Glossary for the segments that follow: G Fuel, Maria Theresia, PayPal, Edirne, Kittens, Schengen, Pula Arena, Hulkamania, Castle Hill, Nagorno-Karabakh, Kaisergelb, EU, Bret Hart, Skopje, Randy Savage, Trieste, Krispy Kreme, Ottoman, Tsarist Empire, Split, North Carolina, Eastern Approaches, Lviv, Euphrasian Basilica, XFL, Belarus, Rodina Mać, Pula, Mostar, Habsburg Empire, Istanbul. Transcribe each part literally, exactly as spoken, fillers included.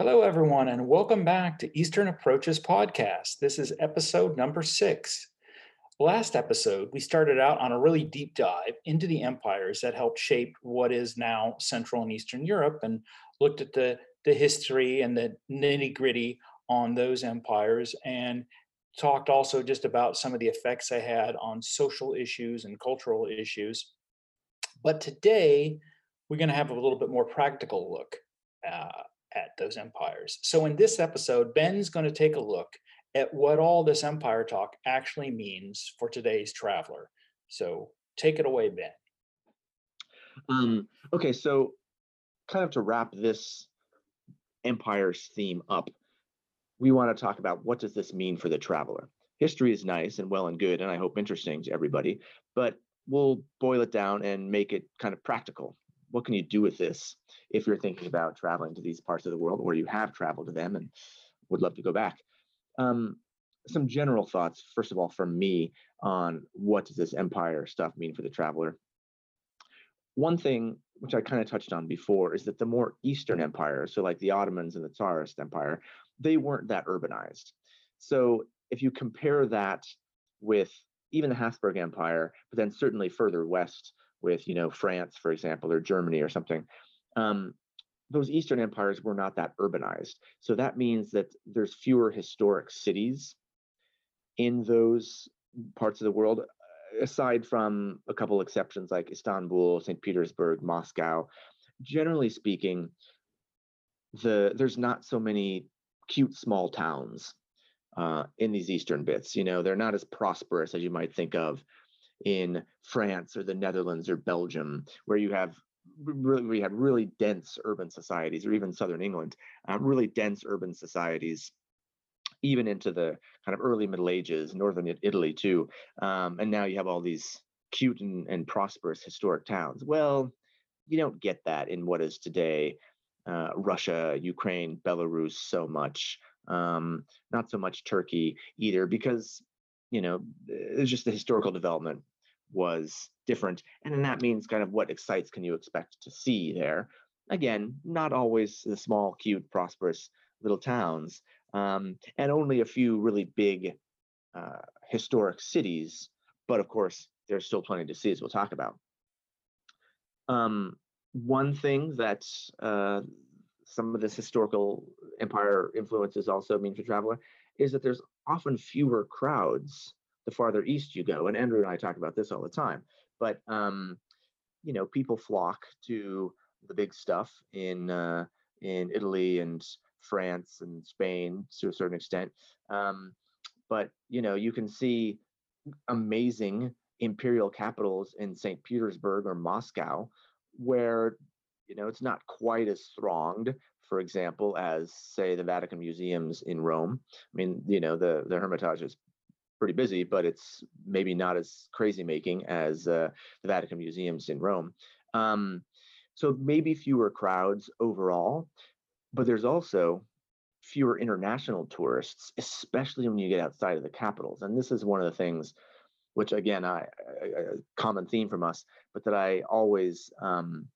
Hello, everyone, and welcome back to Eastern Approaches Podcast. This is episode number six. Last episode, we started out on a really deep dive into the empires that helped shape what is now Central and Eastern Europe and looked at the, the history and the nitty-gritty on those empires and talked also just about some of the effects they had on social issues and cultural issues. But today, we're going to have a little bit more practical look uh, at those empires. So in this episode, Ben's going to take a look at what all this empire talk actually means for today's traveler. So take it away, Ben. Um, okay, so kind of to wrap this empire's theme up, we want to talk about what does this mean for the traveler. History is nice and well and good, and I hope interesting to everybody, but we'll boil it down and make it kind of practical. What can you do with this if you're thinking about traveling to these parts of the world, or you have traveled to them and would love to go back? Um, some general thoughts, first of all, from me on what does this empire stuff mean for the traveler. One thing, which I kind of touched on before, is that the more Eastern empires, so like the Ottomans and the Tsarist Empire, they weren't that urbanized. So if you compare that with even the Habsburg Empire, but then certainly further west, with, you know, France, for example, or Germany or something, um, those Eastern empires were not that urbanized. So that means that there's fewer historic cities in those parts of the world, aside from a couple exceptions like Istanbul, Saint Petersburg, Moscow. Generally speaking, the there's not so many cute small towns uh, in these Eastern bits. You know, they're not as prosperous as you might think of in France or the Netherlands or Belgium, where you have really we had really dense urban societies, or even southern England, um, really dense urban societies, even into the kind of early Middle Ages, northern Italy too. Um, and now you have all these cute and, and prosperous historic towns. Well, you don't get that in what is today uh, Russia, Ukraine, Belarus so much, um, not so much Turkey either, because you know, it's just the historical development was different. And then that means kind of what excites can you expect to see there. Again, not always the small, cute, prosperous little towns, um, and only a few really big uh, historic cities. But of course, there's still plenty to see, as we'll talk about. Um, one thing that uh, some of this historical empire influences also mean for traveler is that there's often fewer crowds the farther east you go. And Andrew and I talk about this all the time, but, um, you know, people flock to the big stuff in, uh, in Italy and France and Spain to a certain extent. Um, but, you know, you can see amazing imperial capitals in Saint Petersburg or Moscow, where, you know, it's not quite as thronged, for example, as say the Vatican Museums in Rome. I mean, you know, the, the Hermitage is pretty busy, but it's maybe not as crazy making as uh, the Vatican Museums in Rome. Um, so maybe fewer crowds overall, but there's also fewer international tourists, especially when you get outside of the capitals. And this is one of the things, which again, I, a common theme from us, but that I always, um,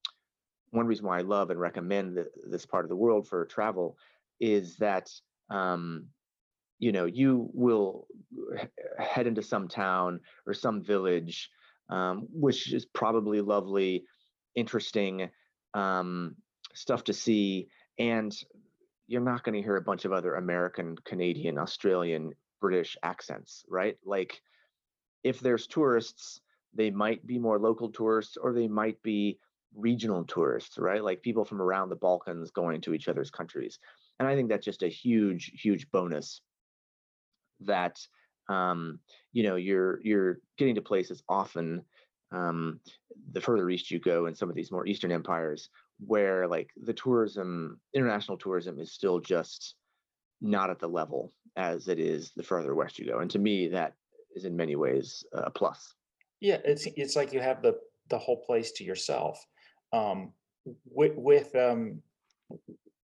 one reason why I love and recommend the, this part of the world for travel is that, um, you know, you will head into some town or some village, um, which is probably lovely, interesting um, stuff to see. And you're not going to hear a bunch of other American, Canadian, Australian, British accents, right? Like if there's tourists, they might be more local tourists, or they might be regional tourists, right? Like people from around the Balkans going to each other's countries. And I think that's just a huge, huge bonus that, um, you know, you're you're getting to places often, um, the further east you go in some of these more Eastern empires, where like the tourism, international tourism is still just not at the level as it is the further west you go. And to me, that is in many ways a plus. Yeah, it's it's like you have the, the whole place to yourself. Um, with with, um,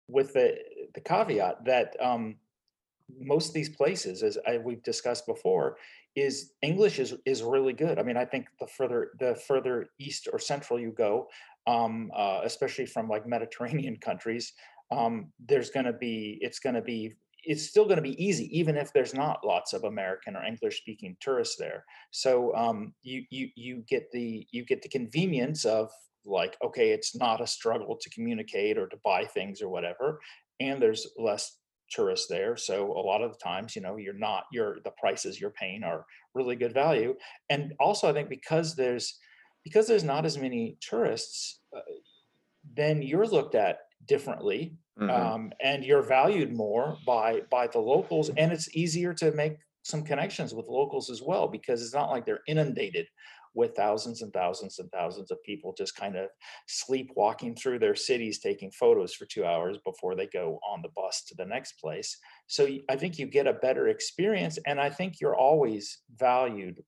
with the, the caveat that um, most of these places, as I, we've discussed before, is English is is really good. I mean, I think the further the further east or central you go, um, uh, especially from like Mediterranean countries, um, there's going to be, it's going to be, it's still going to be easy, even if there's not lots of American or English-speaking tourists there. So um, you you you get the you get the convenience of, like, okay, it's not a struggle to communicate or to buy things or whatever, and there's less tourists there. So a lot of the times, you know, you're not you're the prices you're paying are really good value. And also, I think because there's because there's not as many tourists, uh, then you're looked at differently. Mm-hmm. Um, and you're valued more by by the locals, and it's easier to make some connections with locals as well, because it's not like they're inundated with thousands and thousands and thousands of people just kind of sleepwalking through their cities, taking photos for two hours before they go on the bus to the next place. So I think you get a better experience, and I think you're always valued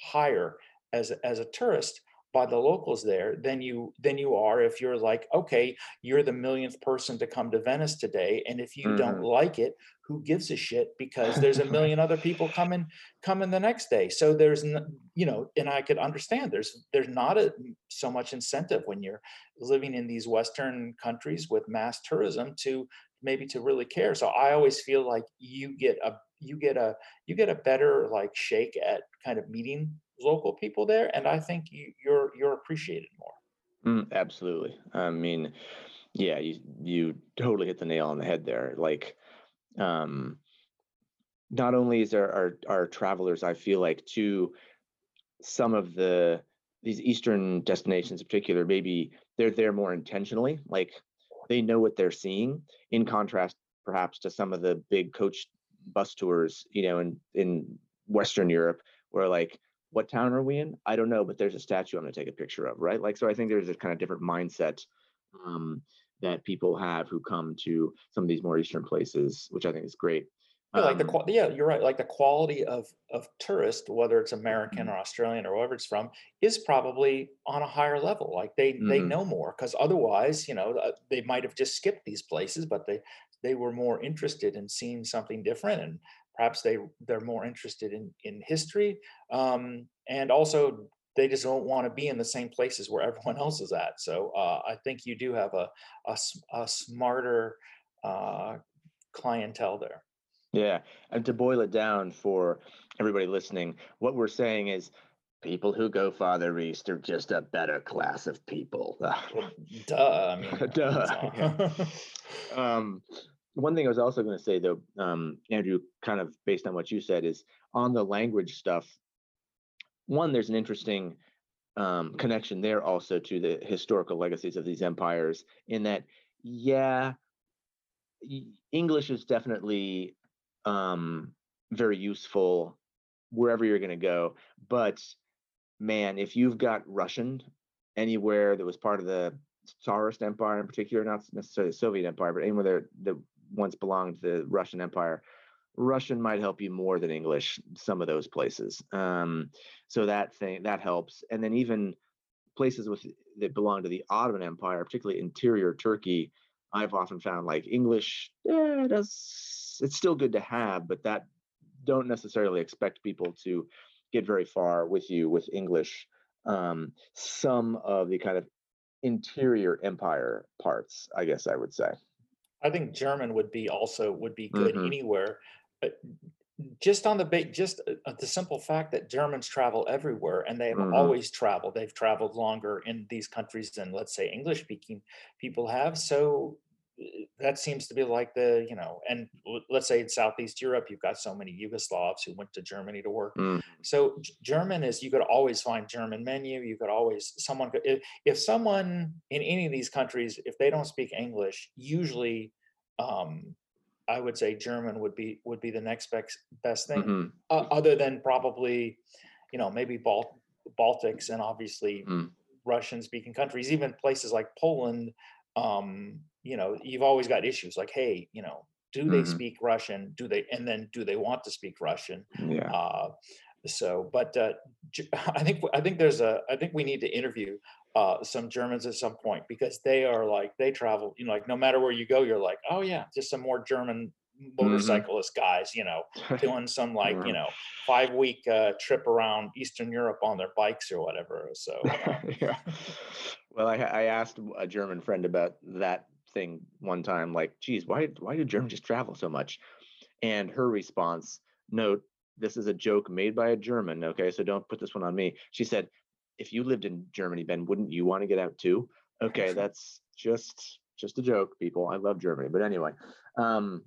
higher as as a tourist by the locals there than you than you are if you're like, okay, you're the millionth person to come to Venice today, and if you mm. don't like it, who gives a shit, because there's a million other people coming coming the next day. So there's, you know, and I could understand there's there's not a, so much incentive when you're living in these Western countries with mass tourism to maybe to really care. So I always feel like you get a you get a you get a better like shake at kind of meeting local people there, and I think you, you're you're appreciated more. Mm, absolutely. I mean, yeah, you you totally hit the nail on the head there. Like, um, not only is there our our travelers, I feel like, to some of the these Eastern destinations in particular, maybe they're there more intentionally. Like, they know what they're seeing. In contrast, perhaps, to some of the big coach bus tours, you know, in in Western Europe, where like, what town are we in? I don't know, but there's a statue I'm going to take a picture of, right? Like, so I think there's a kind of different mindset um, that people have who come to some of these more Eastern places, which I think is great. Um, yeah, like the yeah, you're right. Like the quality of of tourist, whether it's American mm-hmm. or Australian or wherever it's from, is probably on a higher level. Like they mm-hmm. they know more, because otherwise, you know, they might have just skipped these places, but they they were more interested in seeing something different, and perhaps they they're more interested in in history, um, and also they just don't want to be in the same places where everyone else is at. So uh, I think you do have a a, a smarter uh, clientele there. Yeah, and to boil it down for everybody listening, what we're saying is, people who go farther east are just a better class of people. Well, duh. I mean, duh. um, One thing I was also going to say, though, um, Andrew, kind of based on what you said, is on the language stuff. One, there's an interesting um, connection there also to the historical legacies of these empires, in that, yeah, English is definitely um, very useful wherever you're going to go. But, man, if you've got Russian anywhere that was part of the Tsarist Empire in particular, not necessarily the Soviet Empire, but anywhere there, the once belonged to the Russian Empire, Russian might help you more than English, some of those places. Um, so that thing, that helps. And then even places with that belong to the Ottoman Empire, particularly interior Turkey, I've often found like English, yeah, that's, it's still good to have, but that don't necessarily expect people to get very far with you with English. Um, some of the kind of interior empire parts, I guess I would say. I think German would be also would be good mm-hmm. anywhere, but just on the big, just the simple fact that Germans travel everywhere, and they have mm-hmm. always traveled. They've traveled longer in these countries than, let's say, English speaking people have. So that seems to be like the, you know, and let's say in Southeast Europe, you've got so many Yugoslavs who went to Germany to work. Mm. So German is, you could always find German menu. You could always, someone could, if, if someone in any of these countries, if they don't speak English, usually um, I would say German would be, would be the next best, best thing mm-hmm. uh, other than probably, you know, maybe Bal- Baltics and obviously mm. Russian speaking countries, even places like Poland. Um, you know, you've always got issues like, hey, you know, do they mm-hmm. speak Russian? Do they, and then do they want to speak Russian? Yeah. Uh, so, but uh, I think, I think there's a, I think we need to interview uh, some Germans at some point, because they are like, they travel, you know, like no matter where you go, you're like, oh yeah, just some more German motorcyclist mm-hmm. guys, you know, doing some like, you know, five week uh, trip around Eastern Europe on their bikes or whatever. So, uh, yeah. Well, I, I asked a German friend about that thing one time, like, geez, why, why do Germans just travel so much? And her response, note, this is a joke made by a German, okay, so don't put this one on me. She said, if you lived in Germany, Ben, wouldn't you want to get out too? Okay, that's just just a joke, people. I love Germany. But anyway, um,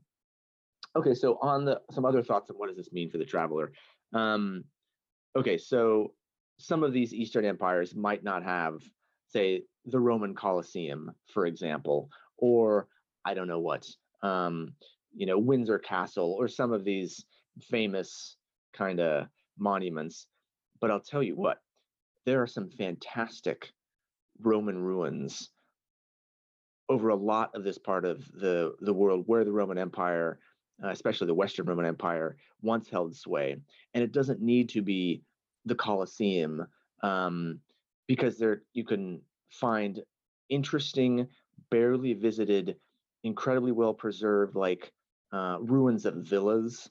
okay, so on the some other thoughts on what does this mean for the traveler? Um, okay, so some of these Eastern empires might not have, say, the Roman Colosseum, for example, or I don't know what, um, you know, Windsor Castle or some of these famous kind of monuments. But I'll tell you what, there are some fantastic Roman ruins over a lot of this part of the, the world where the Roman Empire, uh, especially the Western Roman Empire, once held sway. And it doesn't need to be the Colosseum, um, because there you can find interesting, barely visited, incredibly well-preserved, like uh, ruins of villas,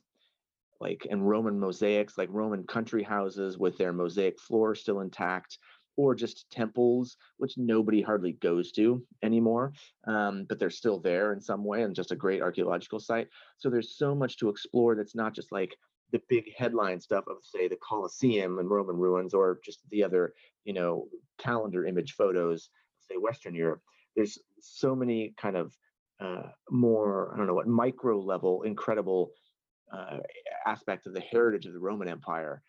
like and Roman mosaics, like Roman country houses with their mosaic floor still intact, or just temples, which nobody hardly goes to anymore, um, but they're still there in some way and just a great archaeological site. So there's so much to explore that's not just like the big headline stuff of, say, the Colosseum and Roman ruins, or just the other, you know, calendar image photos, say, Western Europe. There's so many kind of uh, more, I don't know what, micro level, incredible uh, aspects of the heritage of the Roman Empire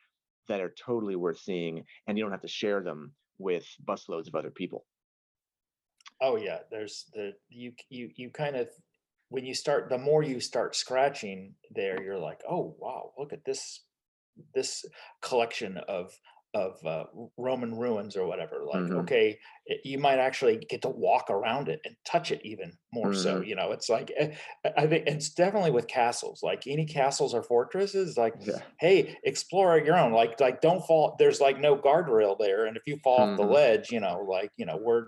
that are totally worth seeing, and you don't have to share them with busloads of other people. Oh yeah, there's the, you, you, you kind of, when you start, the more you start scratching there, you're like, oh, wow, look at this, this collection of, of uh, Roman ruins or whatever. Like, mm-hmm. okay, it, you might actually get to walk around it and touch it even more. Mm-hmm. So, you know, it's like, I think it's definitely with castles, like any castles or fortresses, like, yeah. hey, explore your own, like, like don't fall. There's like no guardrail there. And if you fall mm-hmm. off the ledge, you know, like, you know, we're,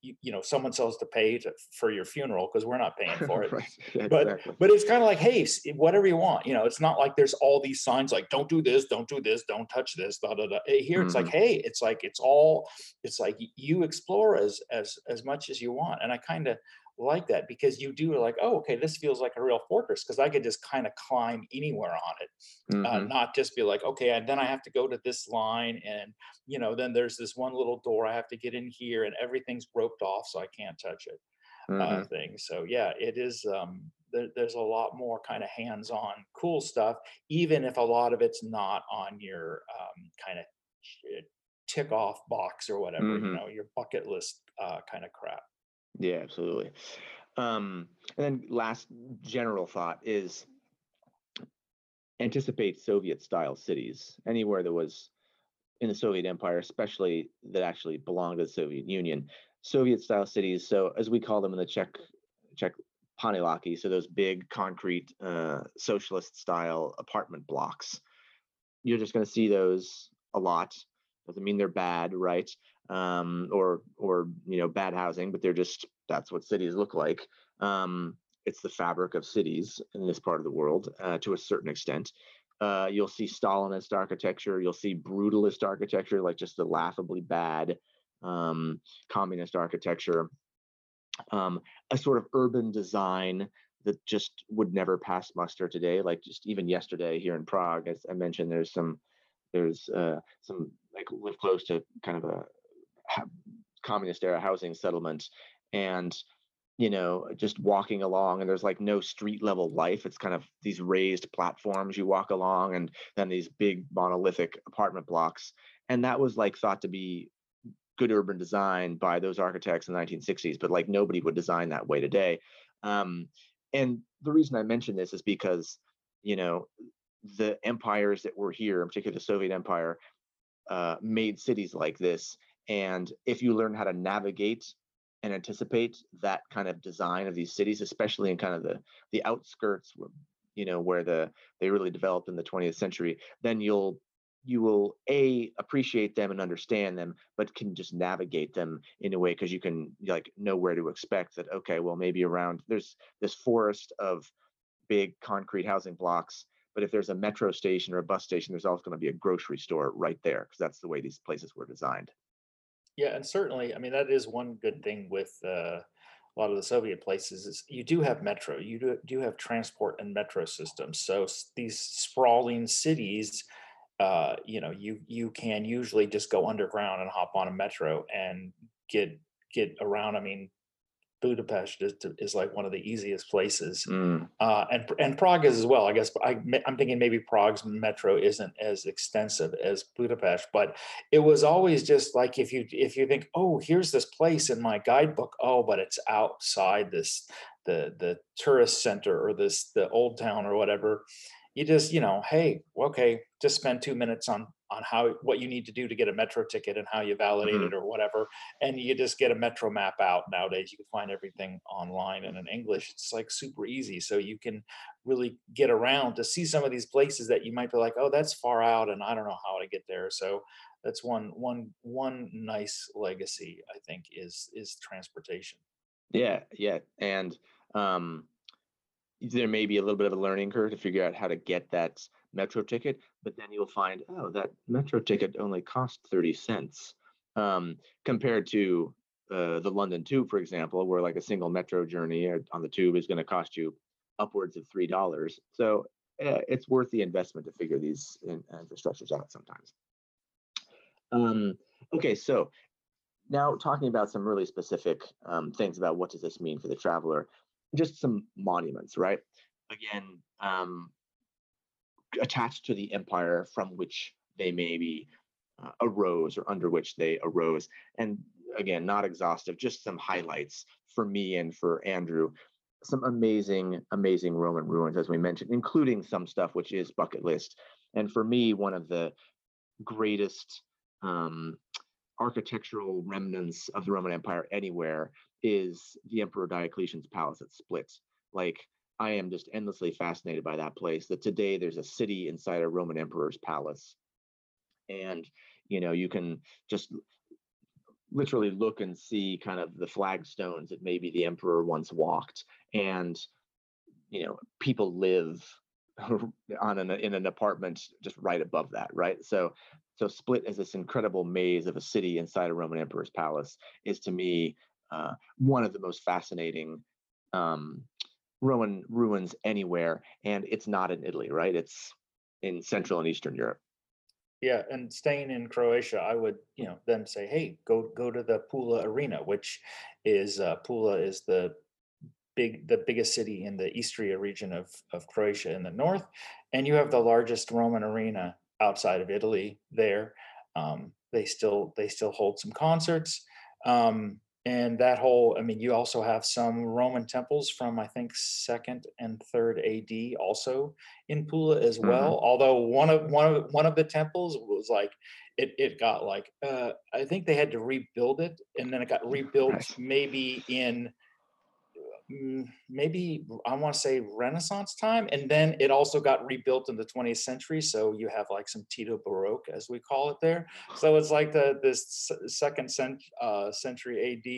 you, you know, someone sells to pay to, for your funeral because we're not paying for it. Right. Yeah, but, exactly. but it's kind of like, hey, whatever you want, you know, it's not like there's all these signs, like, don't do this, don't do this, don't touch this, da, da, da. Here it's mm-hmm. like, hey, it's like it's all it's like you explore as as as much as you want. And I kind of like that, because you do like, oh, okay, this feels like a real fortress, because I could just kind of climb anywhere on it, mm-hmm. uh, not just be like, okay, and then I have to go to this line, and you know, then there's this one little door I have to get in here, and everything's roped off so I can't touch it, mm-hmm. uh, thing. So yeah, it is. Um, there, there's a lot more kind of hands-on cool stuff, even if a lot of it's not on your um, kind of tick off box or whatever, mm-hmm. you know, your bucket list uh, kind of crap. Yeah, absolutely. Um, and then last general thought is anticipate Soviet style cities. Anywhere that was in the Soviet Empire, especially that actually belonged to the Soviet Union, Soviet style cities. So as we call them in the Czech, Czech panelaki, so those big concrete uh, socialist style apartment blocks, you're just going to see those a lot. Doesn't mean they're bad, right? Um, or, or you know, bad housing, but they're just, that's what cities look like. Um, it's the fabric of cities in this part of the world, uh, to a certain extent. Uh, you'll see Stalinist architecture. You'll see brutalist architecture, like just the laughably bad um, communist architecture. Um, a sort of urban design that just would never pass muster today. Like just even yesterday here in Prague, as I mentioned, there's some There's uh, some like live close to kind of a communist era housing settlement, and you know, just walking along, and there's like no street level life. It's kind of these raised platforms you walk along, and then these big monolithic apartment blocks, and that was like thought to be good urban design by those architects in the nineteen sixties, but like nobody would design that way today. Um, and the reason I mention this is because you know, the empires that were here, in particular the Soviet Empire, uh, made cities like this. And if you learn how to navigate and anticipate that kind of design of these cities, especially in kind of the the outskirts, you know, where the they really developed in the twentieth century, then you'll you will a appreciate them and understand them, but can just navigate them in a way, because you can like know where to expect that. Okay, well maybe around there's this forest of big concrete housing blocks. But if there's a metro station or a bus station, there's also going to be a grocery store right there, because that's the way these places were designed. Yeah, and certainly, I mean, that is one good thing with uh, a lot of the Soviet places is you do have metro, you do, do have transport and metro systems. So these sprawling cities, uh, you know, you you can usually just go underground and hop on a metro and get get around. I mean, Budapest is, is like one of the easiest places, mm. uh, and and Prague is as well. I guess I, I'm thinking maybe Prague's metro isn't as extensive as Budapest, but it was always just like if you if you think, oh, here's this place in my guidebook, oh, but it's outside this the the tourist center or this the old town or whatever. You just you know, hey, okay, just spend two minutes on. on how what you need to do to get a metro ticket and how you validate mm-hmm. it or whatever. And you just get a metro map out. Nowadays you can find everything online and in English. It's like super easy. So you can really get around to see some of these places that you might be like, oh, that's far out and I don't know how to get there. So that's one one one nice legacy, I think, is is transportation. Yeah, yeah. And um there may be a little bit of a learning curve to figure out how to get that metro ticket, but then you'll find, oh, that metro ticket only cost thirty cents um, compared to uh, the London Tube, for example, where like a single metro journey on the Tube is going to cost you upwards of three dollars. So uh, it's worth the investment to figure these in, uh, infrastructures out sometimes. Um, okay, so now talking about some really specific um, things about what does this mean for the traveler, just some monuments, right? Again, um, attached to the empire from which they maybe uh, arose or under which they arose. And again, not exhaustive, just some highlights for me and for Andrew. Some amazing, amazing Roman ruins, as we mentioned, including some stuff which is bucket list. And for me, one of the greatest um, architectural remnants of the Roman Empire anywhere is the Emperor Diocletian's palace at Split. Like, I am just endlessly fascinated by that place, that today there's a city inside a Roman emperor's palace. And, you know, you can just literally look and see kind of the flagstones that maybe the emperor once walked. And, you know, people live on an, in an apartment just right above that, right? So, so Split as this incredible maze of a city inside a Roman emperor's palace is to me uh, one of the most fascinating um Roman ruins anywhere, and it's not in Italy, right? It's in Central and Eastern Europe. Yeah, and staying in Croatia, I would, you know, then say, hey, go go to the Pula Arena, which is uh, Pula is the big the biggest city in the Istria region of of Croatia in the north, and you have the largest Roman arena outside of Italy there. Um, they still they still hold some concerts. Um, And that whole, I mean, you also have some Roman temples from, I think, second and third A D also in Pula as well. Mm-hmm. Although one of one of one of the temples was like, it it got like, uh, I think they had to rebuild it, and then it got rebuilt nice. maybe in maybe I want to say Renaissance time, and then it also got rebuilt in the twentieth century. So you have like some Tito Baroque, as we call it there. So it's like the this second cent, uh, century A D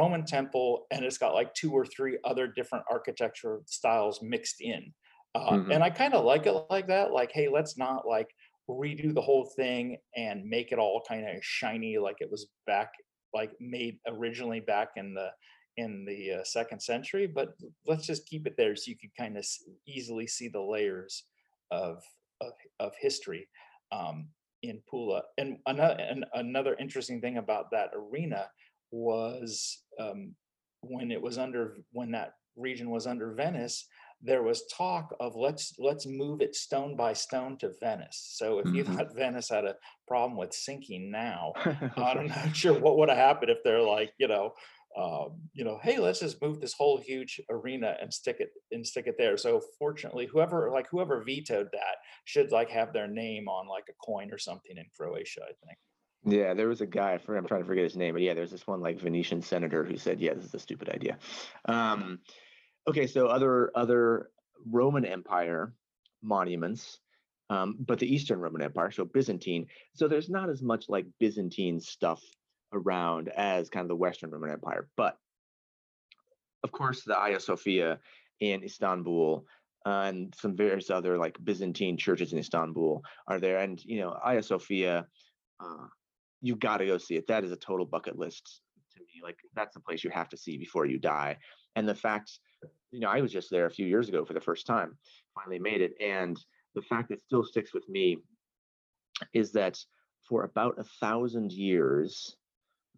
Roman temple, and it's got like two or three other different architecture styles mixed in. Uh, mm-hmm. And I kind of like it like that. Like, hey, let's not like redo the whole thing and make it all kind of shiny like it was back, like made originally back in the in the uh, second century, but let's just keep it there so you can kind of easily see the layers of of, of history um, in Pula. And another, and another interesting thing about that arena was um, when it was under, when that region was under Venice, there was talk of let's let's move it stone by stone to Venice. So if mm-hmm. you thought Venice had a problem with sinking now, I'm not sure what would have happened if they're like, you know, Um, you know, hey, let's just move this whole huge arena and stick it and stick it there. So fortunately, whoever like whoever vetoed that should like have their name on like a coin or something in Croatia, I think. Yeah, there was a guy, I'm trying to forget his name, but yeah, there's this one like Venetian senator who said, yeah, this is a stupid idea. Um, okay, so other other Roman Empire monuments, um, but the Eastern Roman Empire, so Byzantine. So there's not as much like Byzantine stuff around as kind of the Western Roman Empire. But of course, the Hagia Sophia in Istanbul uh, and some various other like Byzantine churches in Istanbul are there. And, you know, Hagia Sophia, uh, you've got to go see it. That is a total bucket list to me, like, that's the place you have to see before you die. And the fact, you know, I was just there a few years ago for the first time, finally made it. And the fact that still sticks with me is that for about a thousand years,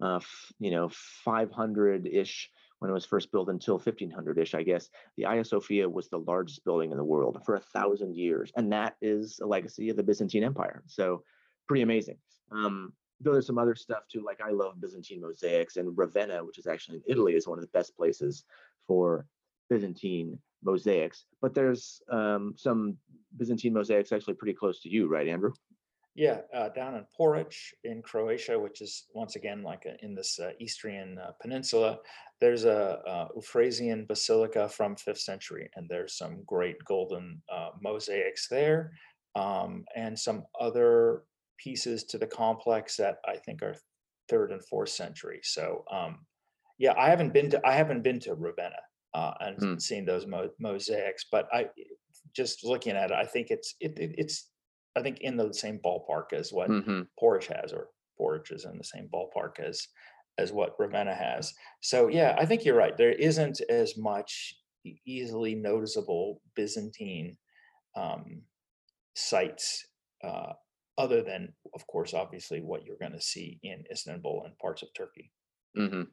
uh, f- you know, five hundred-ish when it was first built until fifteen hundred-ish, I guess, the Hagia Sophia was the largest building in the world for a thousand years. And that is a legacy of the Byzantine Empire. So pretty amazing. Um, though there's some other stuff too, like I love Byzantine mosaics, and Ravenna, which is actually in Italy, is one of the best places for Byzantine mosaics. But there's um, some Byzantine mosaics actually pretty close to you, right, Andrew? Yeah, uh, down in Poreč in Croatia, which is once again like a, in this uh, Istrian uh, peninsula, there's a uh, Euphrasian basilica from fifth century, and there's some great golden uh, mosaics there, um, and some other pieces to the complex that I think are third and fourth century. So, um, yeah, I haven't been to I haven't been to Ravenna uh, and mm. seen those mo- mosaics, but I just looking at it, I think it's it, it, it's. I think in the same ballpark as what mm-hmm. Poreč has, or Poreč is in the same ballpark as as what Ravenna has. So yeah, I think you're right. There isn't as much easily noticeable Byzantine um, sites uh, other than, of course, obviously what you're going to see in Istanbul and parts of Turkey. Mm-hmm.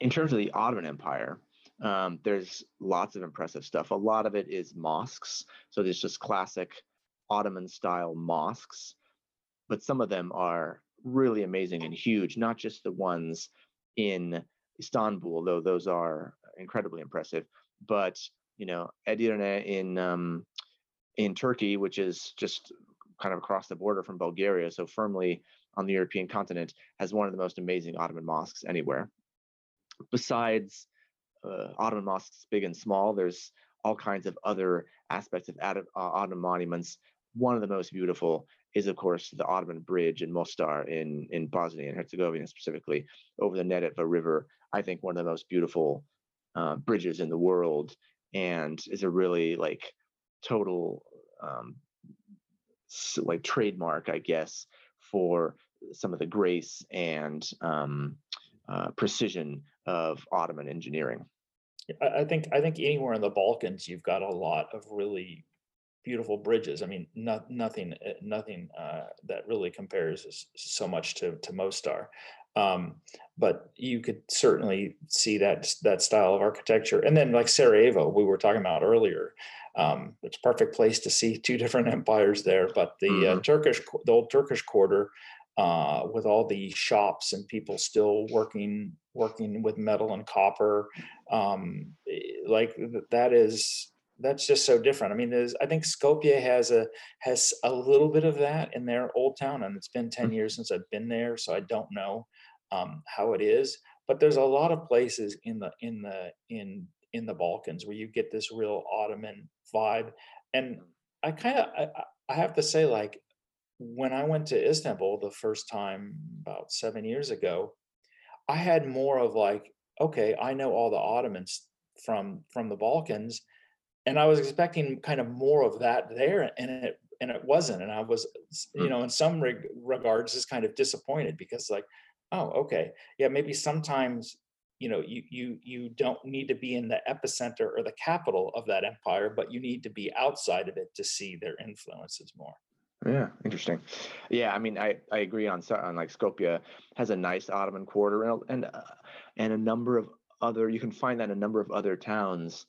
In terms of the Ottoman Empire, um, there's lots of impressive stuff. A lot of it is mosques. So there's just classic Ottoman style mosques, but some of them are really amazing and huge, not just the ones in Istanbul, though those are incredibly impressive, but you know, Edirne in um, in Turkey, which is just kind of across the border from Bulgaria, so firmly on the European continent, has one of the most amazing Ottoman mosques anywhere. Besides uh, Ottoman mosques big and small, there's all kinds of other aspects of uh, Ottoman monuments. One of the most beautiful is, of course, the Ottoman Bridge in Mostar in, in Bosnia and Herzegovina, specifically over the Neretva River. I think one of the most beautiful uh, bridges in the world, and is a really like total um, like trademark, I guess, for some of the grace and um, uh, precision of Ottoman engineering. I think I think anywhere in the Balkans, you've got a lot of really beautiful bridges. I mean, not, nothing nothing uh, that really compares so much to to Mostar, um, but you could certainly see that that style of architecture. And then, like Sarajevo, we were talking about earlier, um, it's a perfect place to see two different empires there. But the mm-hmm. uh, Turkish, the old Turkish quarter, uh, with all the shops and people still working. working with metal and copper, um, like that is, that's just so different. I mean, there's, I think Skopje has a, has a little bit of that in their old town, and it's been ten years since I've been there, so I don't know um, how it is, but there's a lot of places in the, in the, in, in the Balkans where you get this real Ottoman vibe. And I kind of, I, I have to say, like, when I went to Istanbul the first time about seven years ago, I had more of like, okay, I know all the Ottomans from from the Balkans, and I was expecting kind of more of that there, and it and it wasn't, and I was, you know, in some reg- regards, just kind of disappointed because like, oh, okay, yeah, maybe sometimes, you know, you you you don't need to be in the epicenter or the capital of that empire, but you need to be outside of it to see their influences more. Yeah, interesting. Yeah, I mean, I, I agree on on like Skopje has a nice Ottoman quarter, and and, uh, and a number of other, you can find that in a number of other towns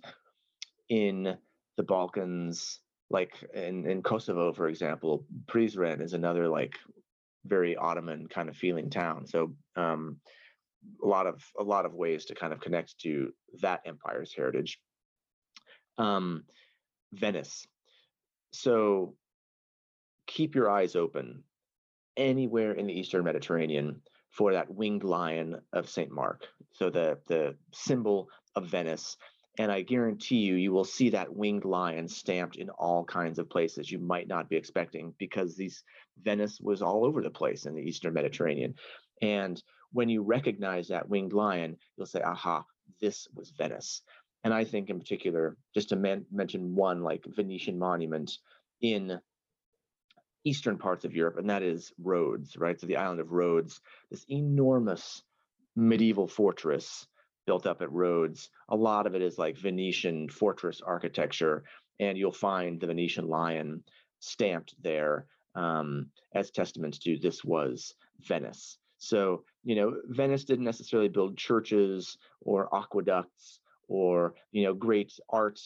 in the Balkans, like in, in Kosovo, for example. Prizren is another like very Ottoman kind of feeling town. So um, a lot of a lot of ways to kind of connect to that empire's heritage. Um, Venice, so. Keep your eyes open anywhere in the Eastern Mediterranean for that winged lion of Saint Mark. So the, the symbol of Venice. And I guarantee you, you will see that winged lion stamped in all kinds of places you might not be expecting, because these Venice was all over the place in the Eastern Mediterranean. And when you recognize that winged lion, you'll say, aha, this was Venice. And I think in particular, just to man- mention one like Venetian monument in eastern parts of Europe, and that is Rhodes, right? So the island of Rhodes, this enormous medieval fortress built up at Rhodes. A lot of it is like Venetian fortress architecture, and you'll find the Venetian lion stamped there um, as testaments to this was Venice. So, you know, Venice didn't necessarily build churches or aqueducts or, you know, great art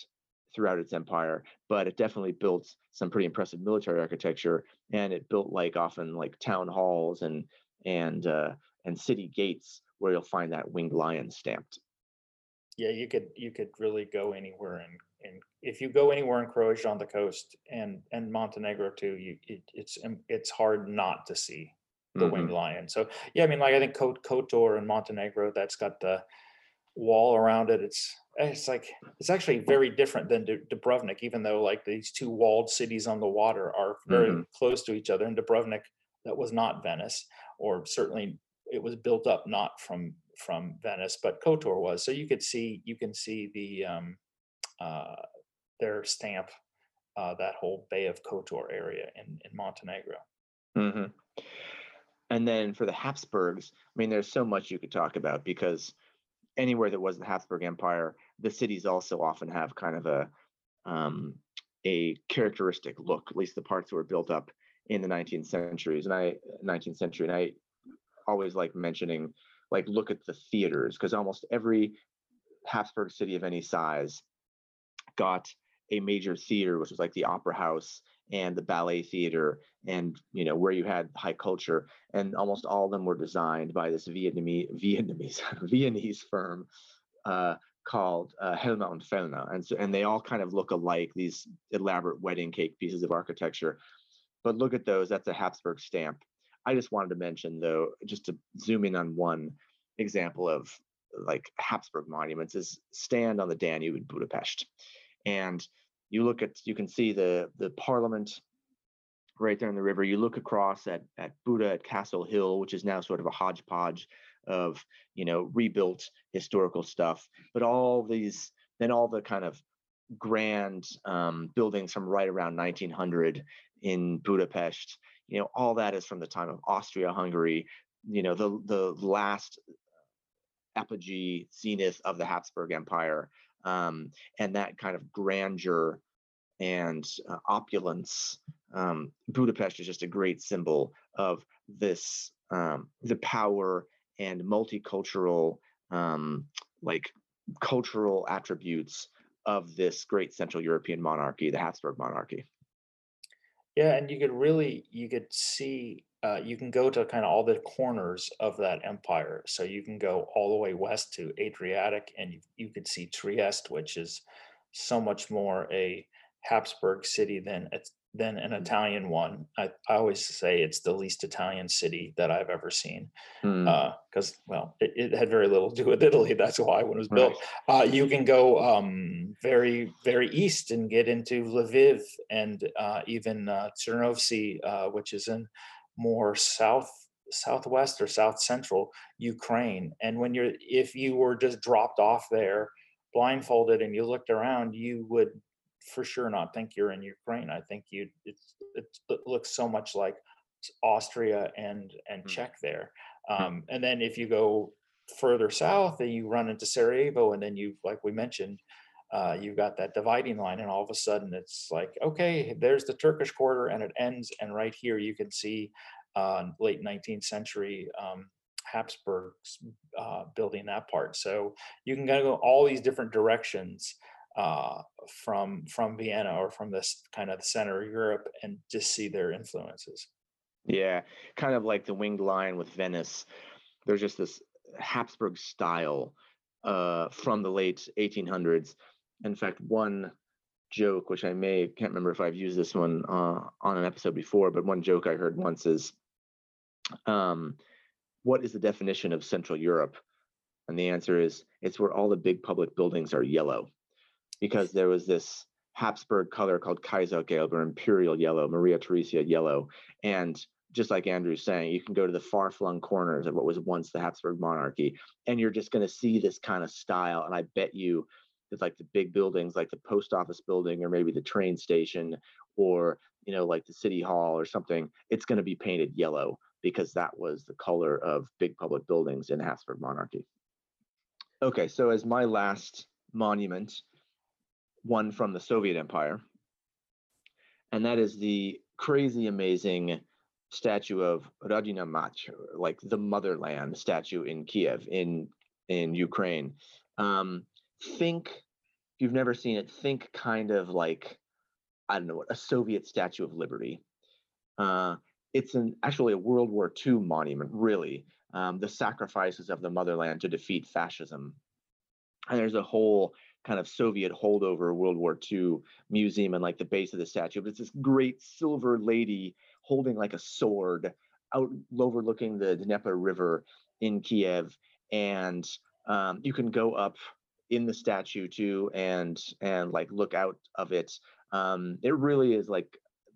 throughout its empire, but it definitely built some pretty impressive military architecture, and it built like often like town halls and and uh, and city gates where you'll find that winged lion stamped. Yeah, you could you could really go anywhere, and and if you go anywhere in Croatia on the coast and and Montenegro too, you it, it's it's hard not to see the mm-hmm. winged lion. So yeah, I mean, like I think Kotor in Montenegro, that's got the wall around it. It's it's like it's actually very different than D- Dubrovnik, even though like these two walled cities on the water are very mm-hmm. close to each other. In Dubrovnik, that was not Venice, or certainly it was built up not from from Venice, but Kotor was. So you could see you can see the um, uh, their stamp, uh, that whole Bay of Kotor area in in Montenegro. Mm-hmm. And then for the Habsburgs, I mean, there's so much you could talk about, because anywhere that was the Habsburg Empire, the cities also often have kind of a um, a characteristic look, at least the parts that were built up in the nineteenth centuries. And I nineteenth century, and I always like mentioning, like, look at the theaters, because almost every Habsburg city of any size got a major theater, which was like the opera house and the ballet theater, and, you know, where you had high culture, and almost all of them were designed by this Vietnamese Vietnamese Viennese firm uh, called uh, Helma und Fellner, and so and they all kind of look alike, these elaborate wedding cake pieces of architecture. But look at those; that's a Habsburg stamp. I just wanted to mention, though, just to zoom in on one example of like Habsburg monuments, is Stand on the Danube in Budapest, and you look at, you can see the, the parliament right there in the river. You look across at, at Buda, at Castle Hill, which is now sort of a hodgepodge of, you know, rebuilt historical stuff. But all these, then all the kind of grand um, buildings from right around nineteen hundred in Budapest, you know, all that is from the time of Austria-Hungary, you know, the, the last apogee, zenith of the Habsburg Empire. Um, and that kind of grandeur and uh, opulence, um, Budapest is just a great symbol of this, um, the power and multicultural, um, like cultural attributes of this great Central European monarchy, the Habsburg monarchy. Yeah, and you could really, you could see, uh, you can go to kind of all the corners of that empire. So you can go all the way west to Adriatic, and you, you could see Trieste, which is so much more a Habsburg city than than an Italian one. I, I always say it's the least Italian city that I've ever seen, because, mm. uh, well, it, it had very little to do with Italy. That's why when it was built. Right. Uh, you can go um, very, very east and get into Lviv, and uh, even uh, Chernivtsi, uh, which is in more south, southwest or south central Ukraine. And when you're, if you were just dropped off there, blindfolded, and you looked around, you would for sure not think you're in Ukraine. I think you it's, it's, it looks so much like Austria and and mm-hmm. Czech there. Um, and then if you go further south, and you run into Sarajevo, and then you, like we mentioned, uh, you've got that dividing line, and all of a sudden it's like, okay, there's the Turkish quarter, and it ends, and right here you can see uh, late nineteenth century um, Habsburgs uh, building that part. So you can go all these different directions uh from from Vienna, or from this kind of center of Europe, and just see their influences. Yeah, kind of like the winged lion with Venice, there's just this Habsburg style uh from the late eighteen hundreds. In fact, one joke, which I may can't remember if I've used this one uh on an episode before, but one joke I heard once is um what is the definition of Central Europe? And the answer is, it's where all the big public buildings are yellow. Because there was this Habsburg color called Kaisergelb, or Imperial Yellow, Maria Theresia Yellow. And just like Andrew's saying, you can go to the far-flung corners of what was once the Habsburg monarchy, and you're just going to see this kind of style. And I bet you that, like, the big buildings, like the post office building, or maybe the train station, or, you know, like the city hall or something, it's going to be painted yellow because that was the color of big public buildings in Habsburg monarchy. Okay, so as my last monument, one from the Soviet Empire, and that is the crazy amazing statue of Rodina Mać, like the motherland statue in Kiev, in, in Ukraine. Um, think, if you've never seen it, think kind of like, I don't know, a Soviet Statue of Liberty. Uh, it's an actually a World War Two monument, really. Um, the sacrifices of the motherland to defeat fascism. And there's a whole kind of Soviet holdover World War Two museum and like the base of the statue, but it's this great silver lady holding like a sword out overlooking the Dnieper River in Kiev. And um, you can go up in the statue too and and like look out of it. Um, it really is like,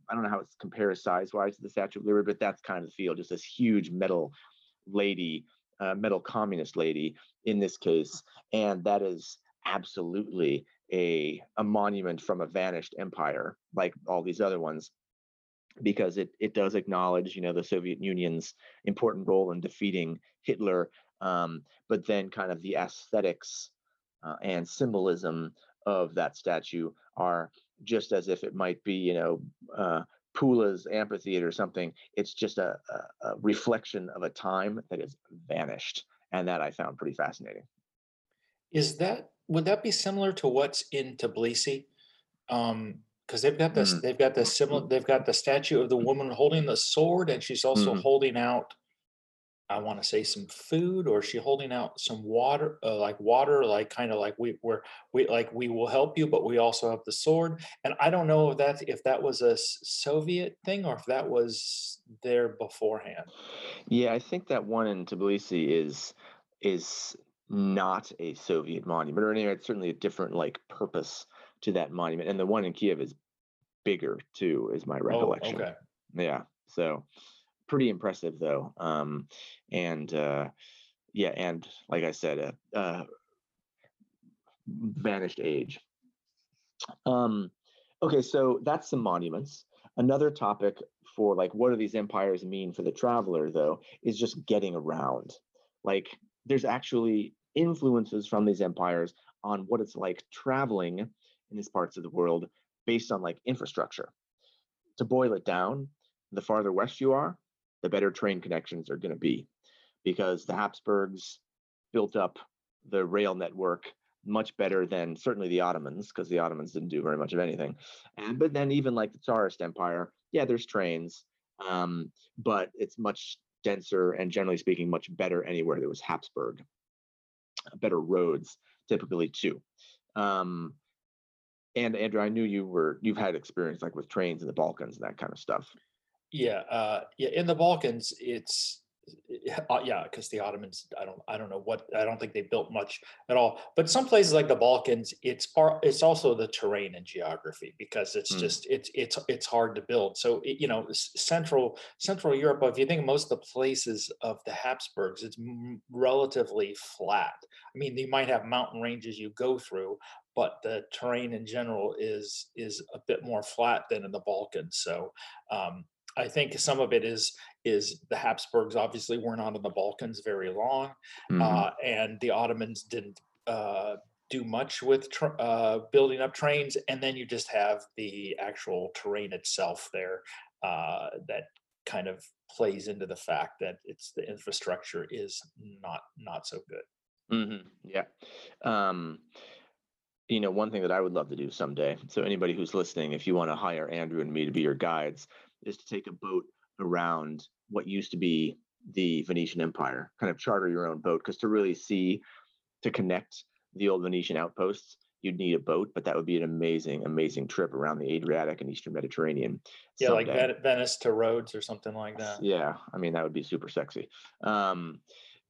I don't know how it compares size-wise to the Statue of Liberty, but that's kind of the feel, just this huge metal lady, uh, metal communist lady in this case. And that is absolutely a, a monument from a vanished empire, like all these other ones, because it it does acknowledge, you know, the Soviet Union's important role in defeating Hitler, um, but then kind of the aesthetics uh, and symbolism of that statue are just as if it might be, you know, uh, Pula's amphitheater or something. It's just a, a, a reflection of a time that has vanished, and that I found pretty fascinating. Is that would that be similar to what's in Tbilisi? Um, because they've got this, mm. they've got this similar, they've got the statue of the woman holding the sword, and she's also mm. holding out, I want to say, some food, or is she holding out some water, uh, like water, like kind of like we were, we like we will help you, but we also have the sword. And I don't know if that if that was a Soviet thing or if that was there beforehand. Yeah, I think that one in Tbilisi is is not a Soviet monument, or anyway, it's certainly a different like purpose to that monument. And the one in Kiev is bigger too, is my recollection. Oh, okay. Yeah, so. Pretty impressive though, um, and uh, yeah, and like I said, uh, uh, vanished age. Um, okay, so that's some monuments. Another topic for like, what do these empires mean for the traveler though, is just getting around. Like there's actually influences from these empires on what it's like traveling in these parts of the world based on like infrastructure. To boil it down, the farther west you are, the better train connections are going to be, because the Habsburgs built up the rail network much better than certainly the Ottomans, because the Ottomans didn't do very much of anything. And but then even like the Tsarist Empire, yeah, there's trains, um, but it's much denser and generally speaking much better anywhere that was Habsburg. Better roads typically too. Um, and Andrew, I knew you were you've had experience like with trains in the Balkans and that kind of stuff. Yeah, uh, yeah. In the Balkans, it's uh, yeah, because the Ottomans, I don't, I don't know what, I don't think they built much at all. But some places like the Balkans, it's part, it's also the terrain and geography, because it's mm. just it's it's it's hard to build. So it, you know, central Central Europe, if you think most of the places of the Habsburgs, it's m- relatively flat. I mean, you might have mountain ranges you go through, but the terrain in general is is a bit more flat than in the Balkans. So. Um, I think some of it is is the Habsburgs obviously were not in the Balkans very long, mm-hmm. uh, and the Ottomans didn't uh, do much with tra- uh, building up trains. And then you just have the actual terrain itself there uh, that kind of plays into the fact that it's the infrastructure is not not so good. Mm-hmm. Yeah. Um... You know, one thing that I would love to do someday, so anybody who's listening, if you want to hire Andrew and me to be your guides, is to take a boat around what used to be the Venetian Empire, kind of charter your own boat, because to really see, to connect the old Venetian outposts, you'd need a boat, but that would be an amazing, amazing trip around the Adriatic and Eastern Mediterranean. Yeah, someday. Like Venice to Rhodes or something like that. Yeah, I mean, that would be super sexy. Um,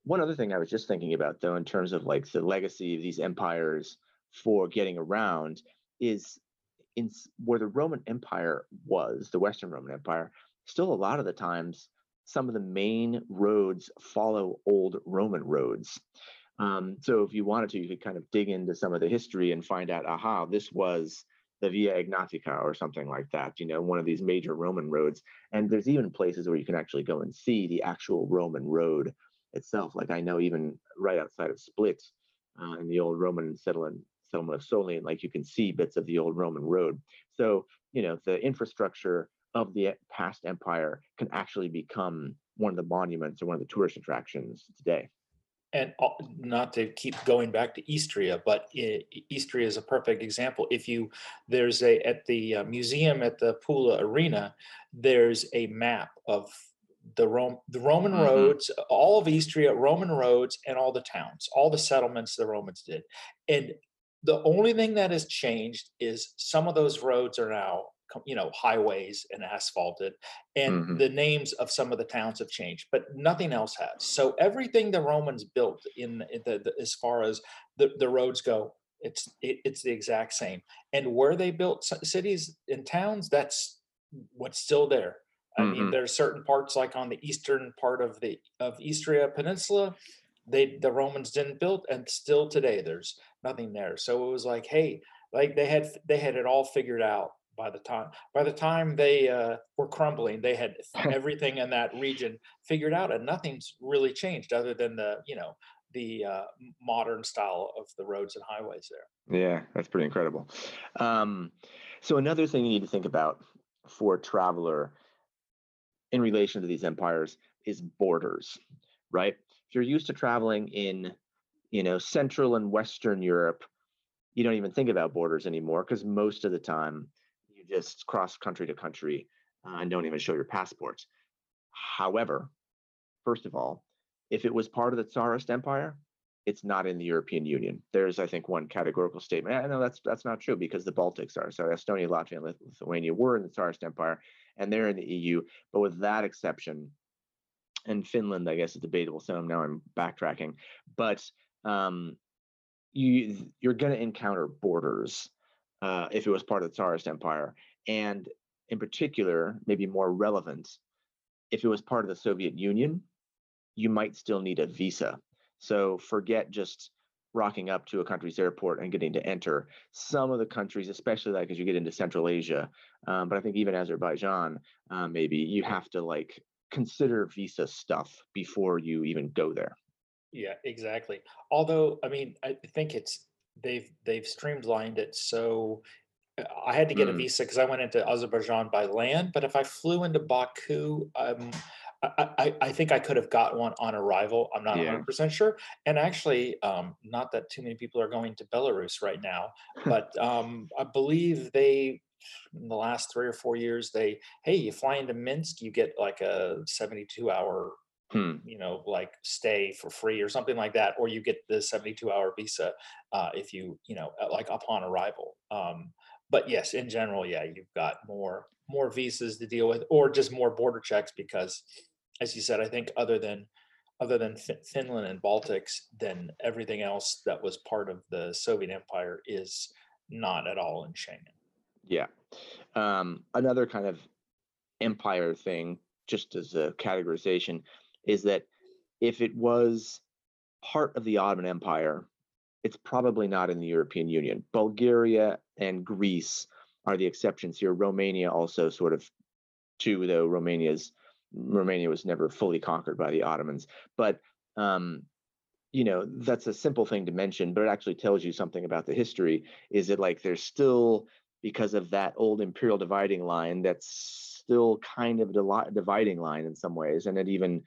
one other thing I was just thinking about, though, in terms of like the legacy of these empires for getting around is in where the Roman Empire was, the Western Roman Empire, still a lot of the times, some of the main roads follow old Roman roads. Um, so if you wanted to, you could kind of dig into some of the history and find out, aha, this was the Via Ignatica or something like that, you know, one of these major Roman roads. And there's even places where you can actually go and see the actual Roman road itself. Like I know even right outside of Split uh, in the old Roman settlement, settlement of Solin, like you can see bits of the old Roman road. So, you know, the infrastructure of the past empire can actually become one of the monuments or one of the tourist attractions today. And not to keep going back to Istria, but Istria is a perfect example. If you, there's a, at the museum at the Pula Arena, there's a map of the Rome, the Roman mm-hmm. roads, all of Istria, Roman roads, and all the towns, all the settlements the Romans did. And the only thing that has changed is some of those roads are now, you know, highways and asphalted, and mm-hmm. the names of some of the towns have changed, but nothing else has. So everything the Romans built in the, the as far as the, the roads go, it's it, it's the exact same. And where they built cities and towns, that's what's still there. I mm-hmm. mean, there are certain parts, like on the eastern part of the of Istria Peninsula, they the Romans didn't build, and still today there's nothing there. So it was like, hey, like they had they had it all figured out. By the time, by the time they uh, were crumbling, they had everything in that region figured out, and nothing's really changed other than the, you know, the uh, modern style of the roads and highways there. Yeah, that's pretty incredible. Um, so another thing you need to think about for a traveler in relation to these empires is borders, right? If you're used to traveling in, you know, Central and Western Europe, you don't even think about borders anymore, because most of the time just cross country to country uh, and don't even show your passports. However, first of all, if it was part of the Tsarist Empire, it's not in the European Union. There's, I think, one categorical statement. I know that's that's not true, because the Baltics are. So Estonia, Latvia, and Lithuania were in the Tsarist Empire, and they're in the E U. But with that exception, and Finland, I guess, is debatable. So now I'm backtracking. But um, you you're going to encounter borders. Uh, if it was part of the Tsarist Empire, and in particular, maybe more relevant, if it was part of the Soviet Union, you might still need a visa. So forget just rocking up to a country's airport and getting to enter. Some of the countries, especially like as you get into Central Asia, um, but I think even Azerbaijan, uh, maybe you have to like consider visa stuff before you even go there. Yeah, exactly. Although, I mean, I think it's They've they've streamlined it. So I had to get mm. a visa because I went into Azerbaijan by land. But if I flew into Baku, um, I, I, I think I could have got one on arrival. I'm not yeah. one hundred percent sure. And actually, um, not that too many people are going to Belarus right now, but um, I believe they, in the last three or four years, they, hey, you fly into Minsk, you get like a seventy-two hour Hmm. you know, like stay for free or something like that, or you get the seventy-two hour visa uh, if you, you know, like upon arrival. Um, but yes, in general, yeah, you've got more more visas to deal with, or just more border checks, because, as you said, I think other than other than F- Finland and Baltics, then everything else that was part of the Soviet Empire is not at all in Schengen. Yeah, um, another kind of empire thing, just as a categorization, is that if it was part of the Ottoman Empire, it's probably not in the European Union. Bulgaria and Greece are the exceptions here. Romania also sort of too, though Romania's Romania was never fully conquered by the Ottomans. But, um, you know, that's a simple thing to mention, but it actually tells you something about the history, is that like there's still, because of that old imperial dividing line, that's still kind of a dividing line in some ways. And it even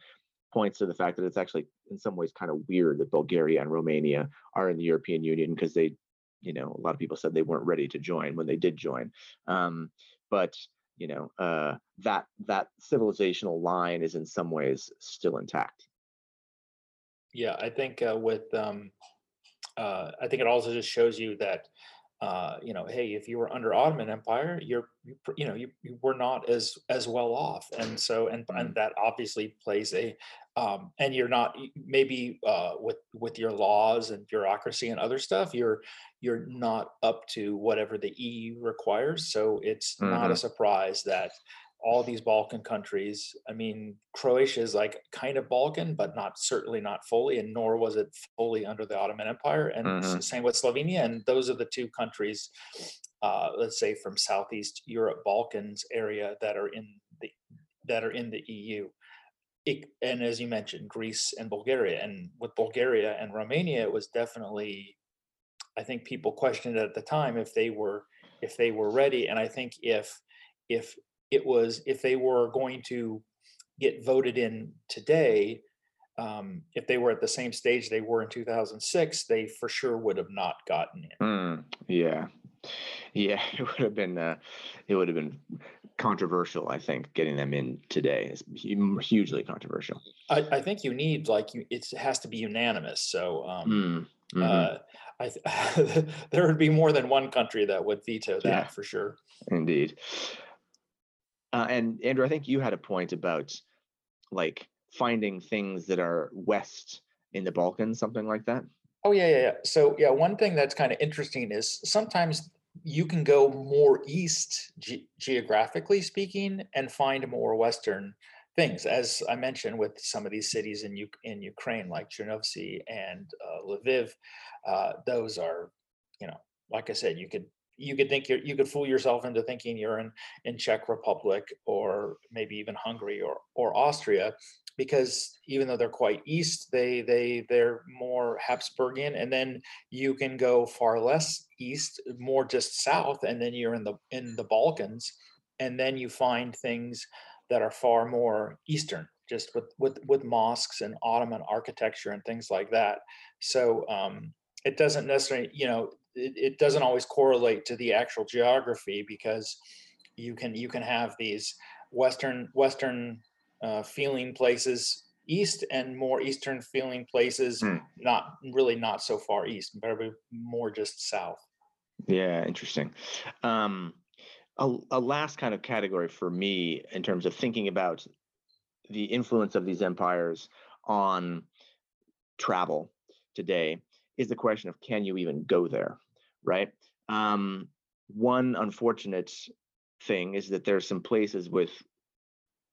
points to the fact that it's actually in some ways kind of weird that Bulgaria and Romania are in the European Union, because they, you know, a lot of people said they weren't ready to join when they did join. Um, but, you know, uh, that that civilizational line is in some ways still intact. Yeah, I think uh, with, um, uh, I think it also just shows you that, Uh, you know, hey, if you were under Ottoman Empire, you're, you know, you, you were not as as well off, and so and, and that obviously plays a, um, and you're not maybe uh, with with your laws and bureaucracy and other stuff, you're you're not up to whatever the E U requires. So it's mm-hmm. not a surprise that all these Balkan countries. I mean, Croatia is like kind of Balkan, but not certainly not fully, and nor was it fully under the Ottoman Empire. And mm-hmm. same with Slovenia. And those are the two countries, uh, let's say from Southeast Europe, Balkans area that are in the that are in the E U. It, and as you mentioned, Greece and Bulgaria. And with Bulgaria and Romania, it was definitely, I think people questioned at the time if they were if they were ready. And I think if if it was if they were going to get voted in today, um, if they were at the same stage they were in two thousand six, they for sure would have not gotten in. Mm, yeah, yeah, it would have been uh, it would have been controversial. I think getting them in today is hugely controversial. I, I think you need like you, it has to be unanimous. So. Um, mm. Mm-hmm. Uh, I th- there would be more than one country that would veto that yeah, for sure. Indeed. Uh, and Andrew, I think you had a point about like finding things that are west in the Balkans, something like that. Oh yeah, yeah, yeah. So yeah, one thing that's kind of interesting is sometimes you can go more east ge- geographically speaking and find more Western things, as I mentioned, with some of these cities in U- in Ukraine, like Chernivtsi and uh, Lviv, uh, those are, you know, like I said, you could you could think you're, you could fool yourself into thinking you're in, in Czech Republic or maybe even Hungary or or Austria, because even though they're quite east, they they they're more Habsburgian, and then you can go far less east, more just south, and then you're in the in the Balkans, and then you find things that are far more Eastern, just with, with, with mosques and Ottoman architecture and things like that. So um, it doesn't necessarily, you know, it, it doesn't always correlate to the actual geography, because you can you can have these Western Western uh, feeling places east and more Eastern feeling places mm. not really not so far east, but more just south. Yeah, interesting. Um, A, a last kind of category for me in terms of thinking about the influence of these empires on travel today is the question of, can you even go there, right? Um, one unfortunate thing is that there's some places with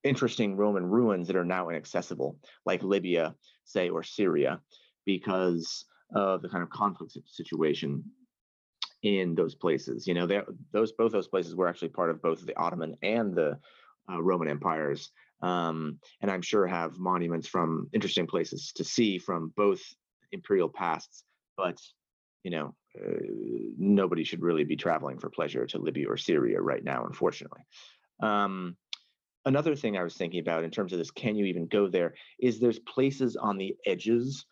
interesting Roman ruins that are now inaccessible, like Libya, say, or Syria, because of the kind of conflict situation in those places. You know, those both those places were actually part of both the Ottoman and the uh, Roman empires, um, and I'm sure have monuments from interesting places to see from both imperial pasts. But you know, uh, nobody should really be traveling for pleasure to Libya or Syria right now, unfortunately. Um, another thing I was thinking about in terms of this, can you even go there? Is there's places on the edges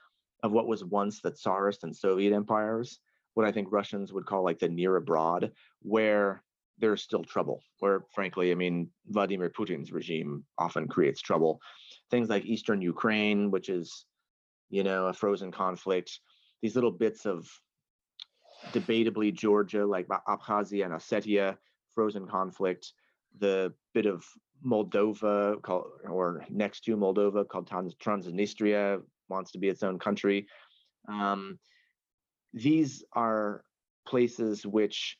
of what was once the Tsarist and Soviet empires, what I think Russians would call like the near abroad, where there's still trouble, where frankly, I mean, Vladimir Putin's regime often creates trouble. Things like Eastern Ukraine, which is, you know, a frozen conflict, these little bits of debatably Georgia, like Abkhazia and Ossetia, frozen conflict, the bit of Moldova called, or next to Moldova called Transnistria, wants to be its own country. Um, These are places which,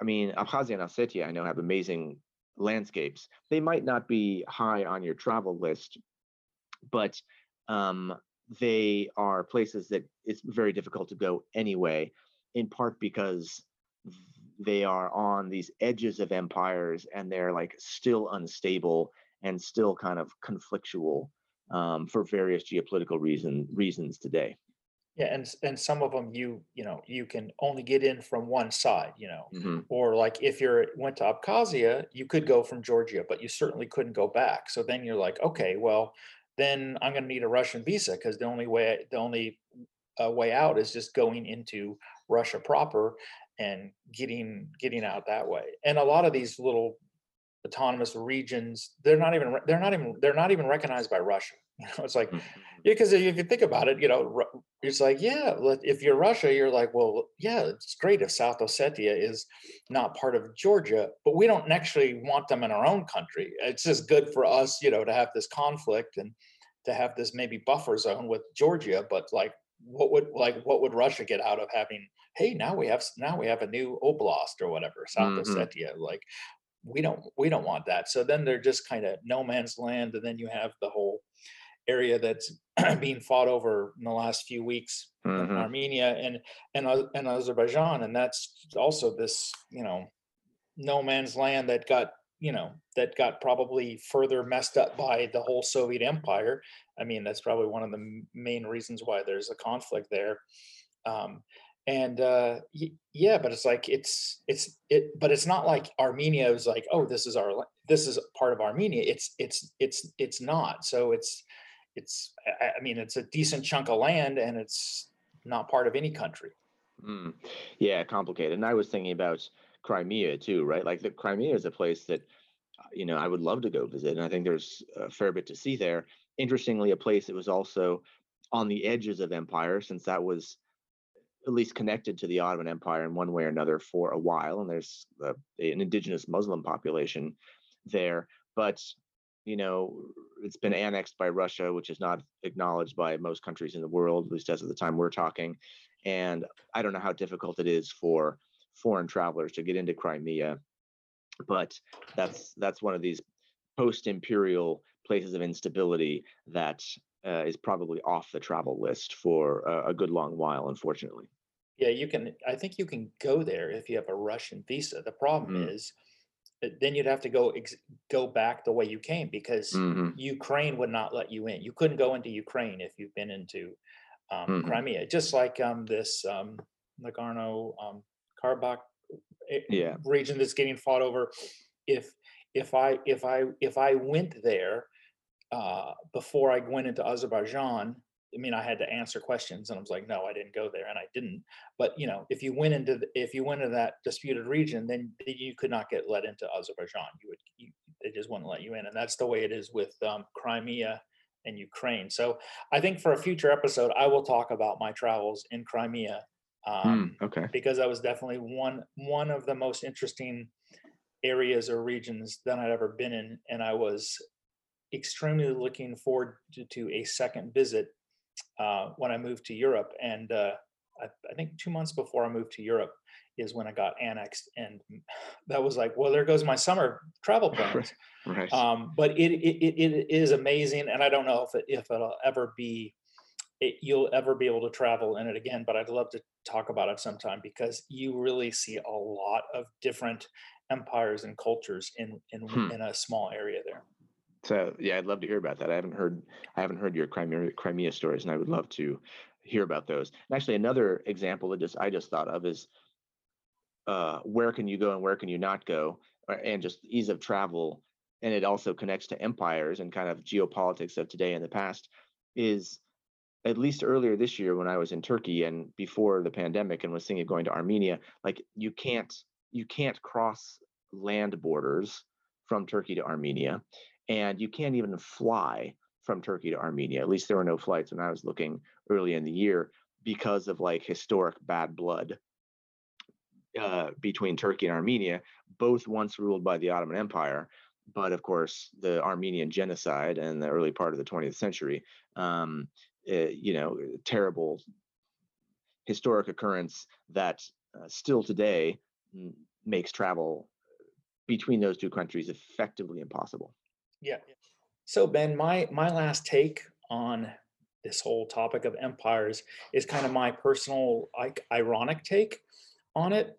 I mean, Abkhazia and Ossetia, I know, have amazing landscapes. They might not be high on your travel list, but um, they are places that it's very difficult to go anyway, in part because they are on these edges of empires and they're like still unstable and still kind of conflictual um, for various geopolitical reason, reasons today. Yeah, and and some of them you you know you can only get in from one side, you know, mm-hmm. or like if you went to Abkhazia, you could go from Georgia, but you certainly couldn't go back. So then you're like, okay, well, then I'm going to need a Russian visa, because the only way the only uh, way out is just going into Russia proper and getting getting out that way. And a lot of these little autonomous regions, they're not even they're not even they're not even recognized by Russia. You know, it's like, because if you think about it, you know, it's like, yeah, if you're Russia, you're like, well, yeah, it's great if South Ossetia is not part of Georgia, but we don't actually want them in our own country. It's just good for us, you know, to have this conflict and to have this maybe buffer zone with Georgia. But like, what would like what would Russia get out of having, hey, now we have now we have a new oblast or whatever, South mm-hmm. Ossetia, like we don't we don't want that. So then they're just kind of no man's land, and then you have the whole area that's being fought over in the last few weeks, mm-hmm. Armenia and and and Azerbaijan, and that's also this, you know, no man's land that got, you know, that got probably further messed up by the whole Soviet Empire. I mean, that's probably one of the main reasons why there's a conflict there. Um, and uh, yeah, but it's like it's it's it, but it's not like Armenia is like, oh, this is our this is part of Armenia. It's it's it's it's not. So it's. It's, I mean, it's a decent chunk of land, and it's not part of any country. Mm. Yeah, complicated. And I was thinking about Crimea too, right? Like the Crimea is a place that, you know, I would love to go visit, and I think there's a fair bit to see there. Interestingly, a place that was also on the edges of empire, since that was at least connected to the Ottoman Empire in one way or another for a while. And there's a, an indigenous Muslim population there, but you know, it's been annexed by Russia, which is not acknowledged by most countries in the world, at least as of the time we're talking. And I don't know how difficult it is for foreign travelers to get into Crimea, but that's that's one of these post-imperial places of instability that uh, is probably off the travel list for a, a good long while, unfortunately. Yeah, you can. I think you can go there if you have a Russian visa. The problem mm-hmm. is, then you'd have to go ex- go back the way you came, because mm-hmm. Ukraine would not let you in. You couldn't go into Ukraine if you've been into um, mm-hmm. Crimea, just like um, this um, Nagorno-Karabakh um, yeah. region that's getting fought over. If if I if I if I went there uh, before I went into Azerbaijan, I mean, I had to answer questions, and I was like, no, I didn't go there, and I didn't. But you know, if you went into the, if you went into that disputed region, then you could not get let into Azerbaijan. You would, you, they just wouldn't let you in, and that's the way it is with um, Crimea and Ukraine. So I think for a future episode, I will talk about my travels in Crimea, um, mm, okay, because that was definitely one one of the most interesting areas or regions that I'd ever been in, and I was extremely looking forward to, to a second visit. Uh, when I moved to Europe, and uh, I, I think two months before I moved to Europe is when I got annexed, and that was like, well, there goes my summer travel plans. Right. Um, but it, it it is amazing, and I don't know if it, if it'll ever be, it, you'll ever be able to travel in it again. But I'd love to talk about it sometime, because you really see a lot of different empires and cultures in in, hmm. in a small area there. So yeah, I'd love to hear about that. I haven't heard I haven't heard your Crimea, Crimea stories, and I would love to hear about those. And actually, another example that just I just thought of is uh, where can you go and where can you not go, or, and just ease of travel, and it also connects to empires and kind of geopolitics of today and the past. Is at least earlier this year when I was in Turkey and before the pandemic, and was thinking of going to Armenia. Like you can't you can't cross land borders from Turkey to Armenia. And you can't even fly from Turkey to Armenia. At least there were no flights when I was looking early in the year, because of like historic bad blood uh, between Turkey and Armenia, both once ruled by the Ottoman Empire, but of course the Armenian genocide in the early part of the twentieth century, um, it, you know, terrible historic occurrence that uh, still today makes travel between those two countries effectively impossible. Yeah. So Ben, my my last take on this whole topic of empires is kind of my personal, like, ironic take on it.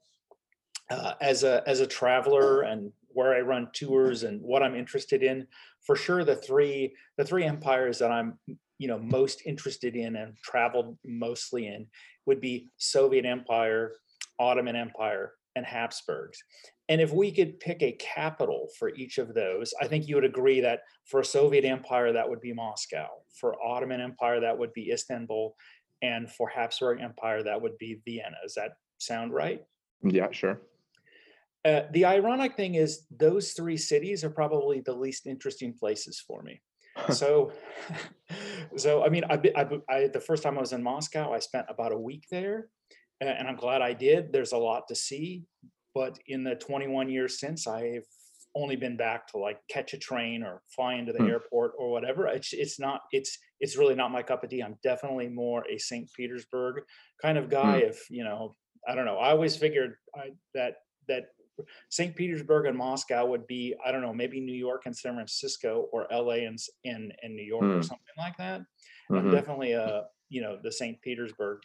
Uh, as a as a traveler, and where I run tours and what I'm interested in, for sure the three the three empires that I'm you know most interested in and traveled mostly in would be Soviet Empire, Ottoman Empire, and Habsburgs. And if we could pick a capital for each of those, I think you would agree that for a Soviet Empire, that would be Moscow. For Ottoman Empire, that would be Istanbul. And for Habsburg Empire, that would be Vienna. Does that sound right? Yeah, sure. Uh, the ironic thing is those three cities are probably the least interesting places for me. So, so I mean, I, I, I, the first time I was in Moscow, I spent about a week there. And I'm glad I did. There's a lot to see, but in the twenty-one years since, I've only been back to like catch a train or fly into the mm. airport or whatever. It's it's not it's it's really not my cup of tea. I'm definitely more a Saint Petersburg kind of guy. Mm. If you know, I don't know. I always figured I, that that Saint Petersburg and Moscow would be, I don't know, maybe New York and San Francisco, or L A and in, in New York, mm. or something like that. Mm-hmm. I'm definitely a, you know, the Saint Petersburg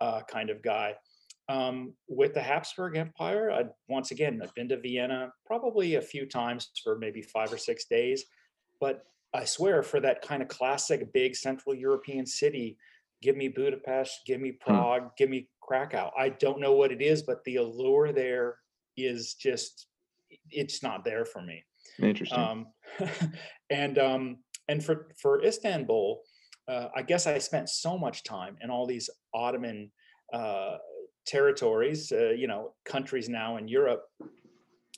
uh, kind of guy. Um, with the Habsburg Empire, I once again, I've been to Vienna probably a few times for maybe five or six days, but I swear, for that kind of classic big Central European city, give me Budapest, give me Prague, mm. give me Krakow. I don't know what it is, but the allure there is just, it's not there for me. Interesting. Um, and um, and for, for Istanbul, uh, I guess I spent so much time in all these Ottoman uh, territories, uh, you know, countries now in Europe,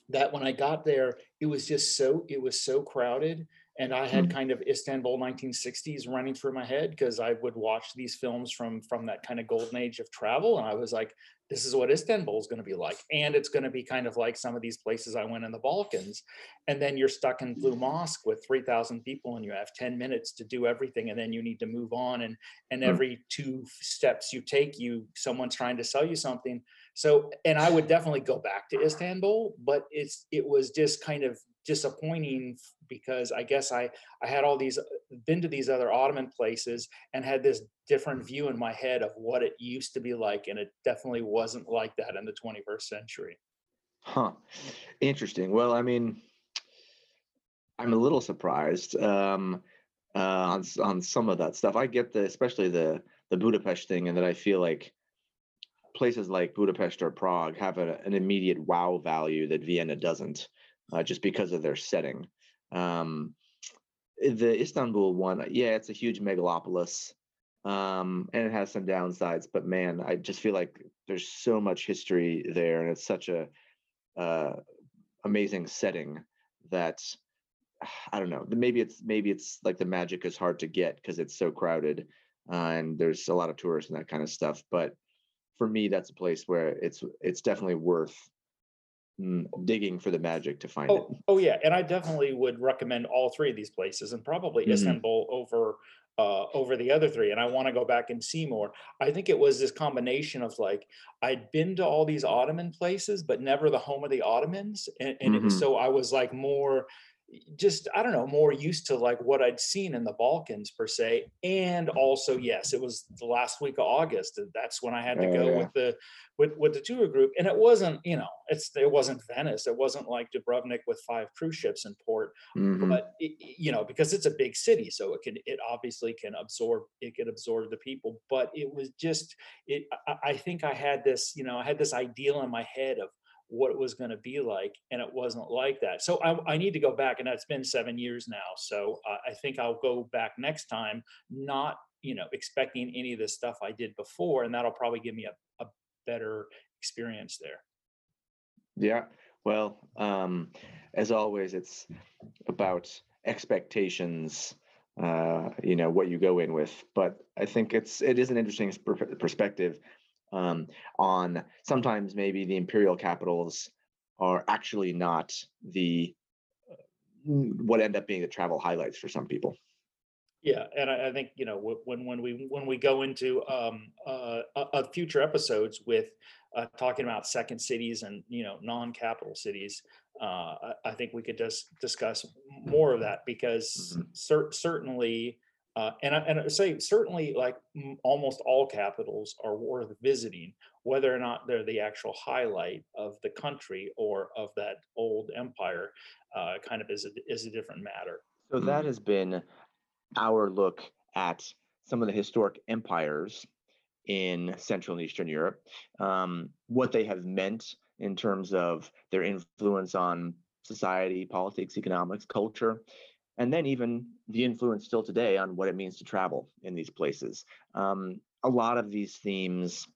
that when I got there, it was just so, it was so crowded. And I had kind of Istanbul nineteen sixties running through my head, because I would watch these films from, from that kind of golden age of travel. And I was like, this is what Istanbul is going to be like. And it's going to be kind of like some of these places I went in the Balkans. And then you're stuck in Blue Mosque with three thousand people, and you have ten minutes to do everything. And then you need to move on. And, and every two steps you take, you someone's trying to sell you something. So, and I would definitely go back to Istanbul, but it's, it was just kind of disappointing, because I guess I, I had all these, been to these other Ottoman places and had this different view in my head of what it used to be like. And it definitely wasn't like that in the twenty-first century. Huh. Interesting. Well, I mean, I'm a little surprised um, uh, on, on some of that stuff. I get the, especially the, the Budapest thing, and that I feel like places like Budapest or Prague have a, an immediate wow value that Vienna doesn't. Uh, just because of their setting. Um, the Istanbul one, yeah, it's a huge megalopolis, um, and it has some downsides, but man, I just feel like there's so much history there, and it's such a uh, amazing setting that, I don't know, maybe it's maybe it's like the magic is hard to get because it's so crowded, uh, and there's a lot of tourists and that kind of stuff. But for me, that's a place where it's it's definitely worth digging for the magic to find oh, it. Oh yeah, and I definitely would recommend all three of these places, and probably mm-hmm. Istanbul over uh, over the other three. And I want to go back and see more. I think it was this combination of like I'd been to all these Ottoman places, but never the home of the Ottomans, and, and mm-hmm. it, so I was like more. Just, I don't know, more used to like what I'd seen in the Balkans per se. And also, yes, it was the last week of August. That's when I had to oh, go yeah. with the, with, with the tour group. And it wasn't, you know, it's, it wasn't Venice. It wasn't like Dubrovnik with five cruise ships in port, mm-hmm. but it, you know, because it's a big city, so it can, it obviously can absorb, it can absorb the people, but it was just, it, I, I think I had this, you know, I had this ideal in my head of what it was going to be like, and it wasn't like that. So I, I need to go back, and that's been seven years now. So uh, I think I'll go back next time, not, you know, expecting any of the stuff I did before, and that'll probably give me a, a better experience there. Yeah. Well, um, as always, it's about expectations, uh, you know, what you go in with, but I think it's, it is an interesting perspective. Um, on sometimes maybe the imperial capitals are actually not the what end up being the travel highlights for some people. Yeah, and I, I think you know when when we when we go into um, uh, uh, future episodes with uh, talking about second cities and you know non-capital cities, uh, I, I think we could just discuss more of that, because mm-hmm. cer- certainly. Uh, and, I, and I say certainly like m- almost all capitals are worth visiting, whether or not they're the actual highlight of the country or of that old empire uh, kind of is a, is a different matter. So that has been our look at some of the historic empires in Central and Eastern Europe, um, what they have meant in terms of their influence on society, politics, economics, culture, and then even the influence still today on what it means to travel in these places. Um, a lot of these themes,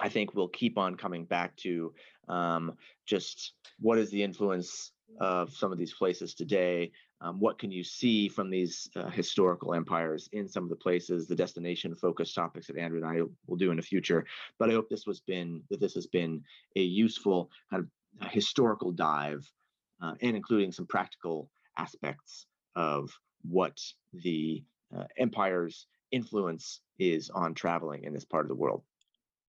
I think, will keep on coming back to um, just what is the influence of some of these places today? Um, what can you see from these uh, historical empires in some of the places, the destination-focused topics that Andrew and I will do in the future. But I hope this was been that this has been a useful kind of historical dive uh, and including some practical aspects of what the uh, empire's influence is on traveling in this part of the world.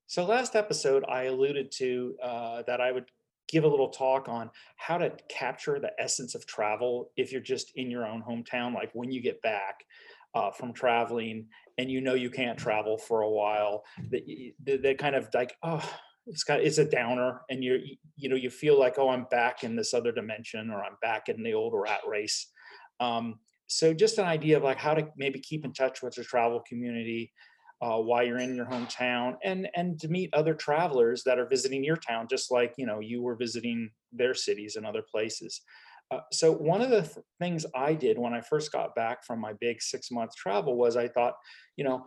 So last episode, I alluded to uh, that I would give a little talk on how to capture the essence of travel if you're just in your own hometown, like when you get back uh, from traveling and you know you can't travel for a while, that that kind of like, oh, it's got, it's a downer, and you're, you know, you feel like, oh, I'm back in this other dimension, or I'm back in the old rat race. Um, so just an idea of like how to maybe keep in touch with your travel community Uh, while you're in your hometown, and and to meet other travelers that are visiting your town, just like, you know, you were visiting their cities and other places. Uh, so one of the th- things I did when I first got back from my big six month travel was I thought, you know,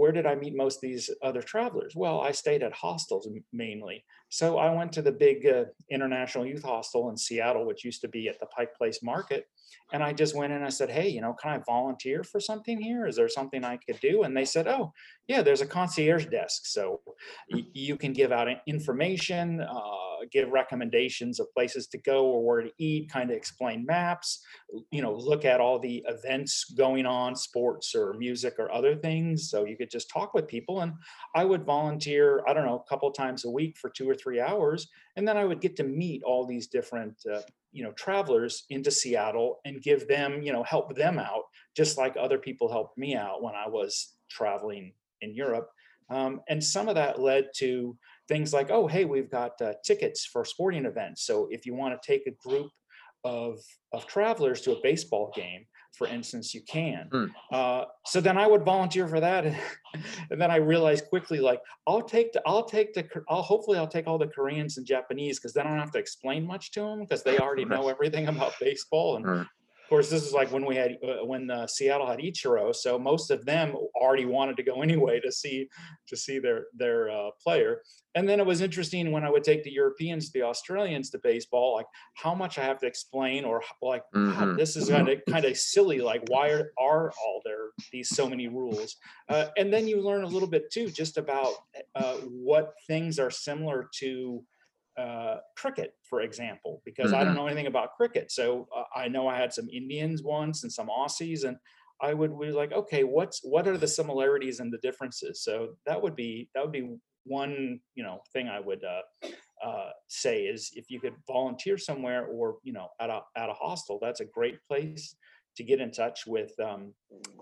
where did I meet most of these other travelers? Well, I stayed at hostels mainly. So I went to the big uh, international youth hostel in Seattle, which used to be at the Pike Place Market. And I just went in and I said, hey, you know, can I volunteer for something here? Is there something I could do? And they said, oh, yeah, there's a concierge desk. So y- you can give out information, uh, give recommendations of places to go or where to eat, kind of explain maps, you know, look at all the events going on, sports or music or other things. So you could just talk with people. And I would volunteer, I don't know, a couple times a week for two or three hours. And then I would get to meet all these different uh, you know, travelers into Seattle and give them, you know, help them out, just like other people helped me out when I was traveling in Europe. Um, and some of that led to things like, oh, hey, we've got uh, tickets for sporting events. So if you want to take a group of, of travelers to a baseball game, for instance, you can. Mm. Uh, so then I would volunteer for that. And, and then I realized quickly, like, I'll take the, I'll take the, I'll hopefully I'll take all the Koreans and Japanese, because then I don't have to explain much to them, because they already know everything about baseball. And mm. of course, this is like when we had, uh, when uh, Seattle had Ichiro. So most of them already wanted to go anyway to see, to see their, their uh, player. And then it was interesting when I would take the Europeans, the Australians to baseball, like how much I have to explain, or like, mm-hmm. God, this is kind of kind of silly. Like, why are, are all there these so many rules? Uh, and then you learn a little bit too, just about uh, what things are similar to uh, cricket, for example, because mm-hmm. I don't know anything about cricket. So uh, I know I had some Indians once and some Aussies, and I would be like, okay, what's, what are the similarities and the differences? So that would be, that would be one, you know, thing I would uh, uh, say is if you could volunteer somewhere, or, you know, at a at a hostel, that's a great place to get in touch with um,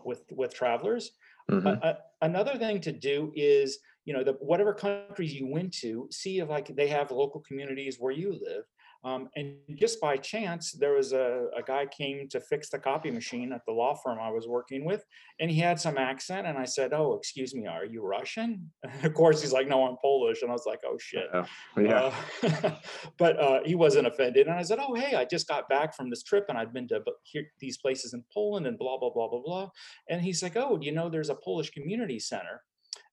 with with travelers. Mm-hmm. Uh, uh, another thing to do is, you know, the whatever countries you went to, see if like they have local communities where you live. Um, and just by chance, there was a, a guy came to fix the copy machine at the law firm I was working with, and he had some accent. And I said, "Oh, excuse me, are you Russian?" And of course, he's like, "No, I'm Polish." And I was like, "Oh shit!" Uh, yeah. Uh, but uh, he wasn't offended. And I said, "Oh, hey, I just got back from this trip, and I've been to here, these places in Poland, and blah blah blah blah blah." And he's like, "Oh, do you know there's a Polish community center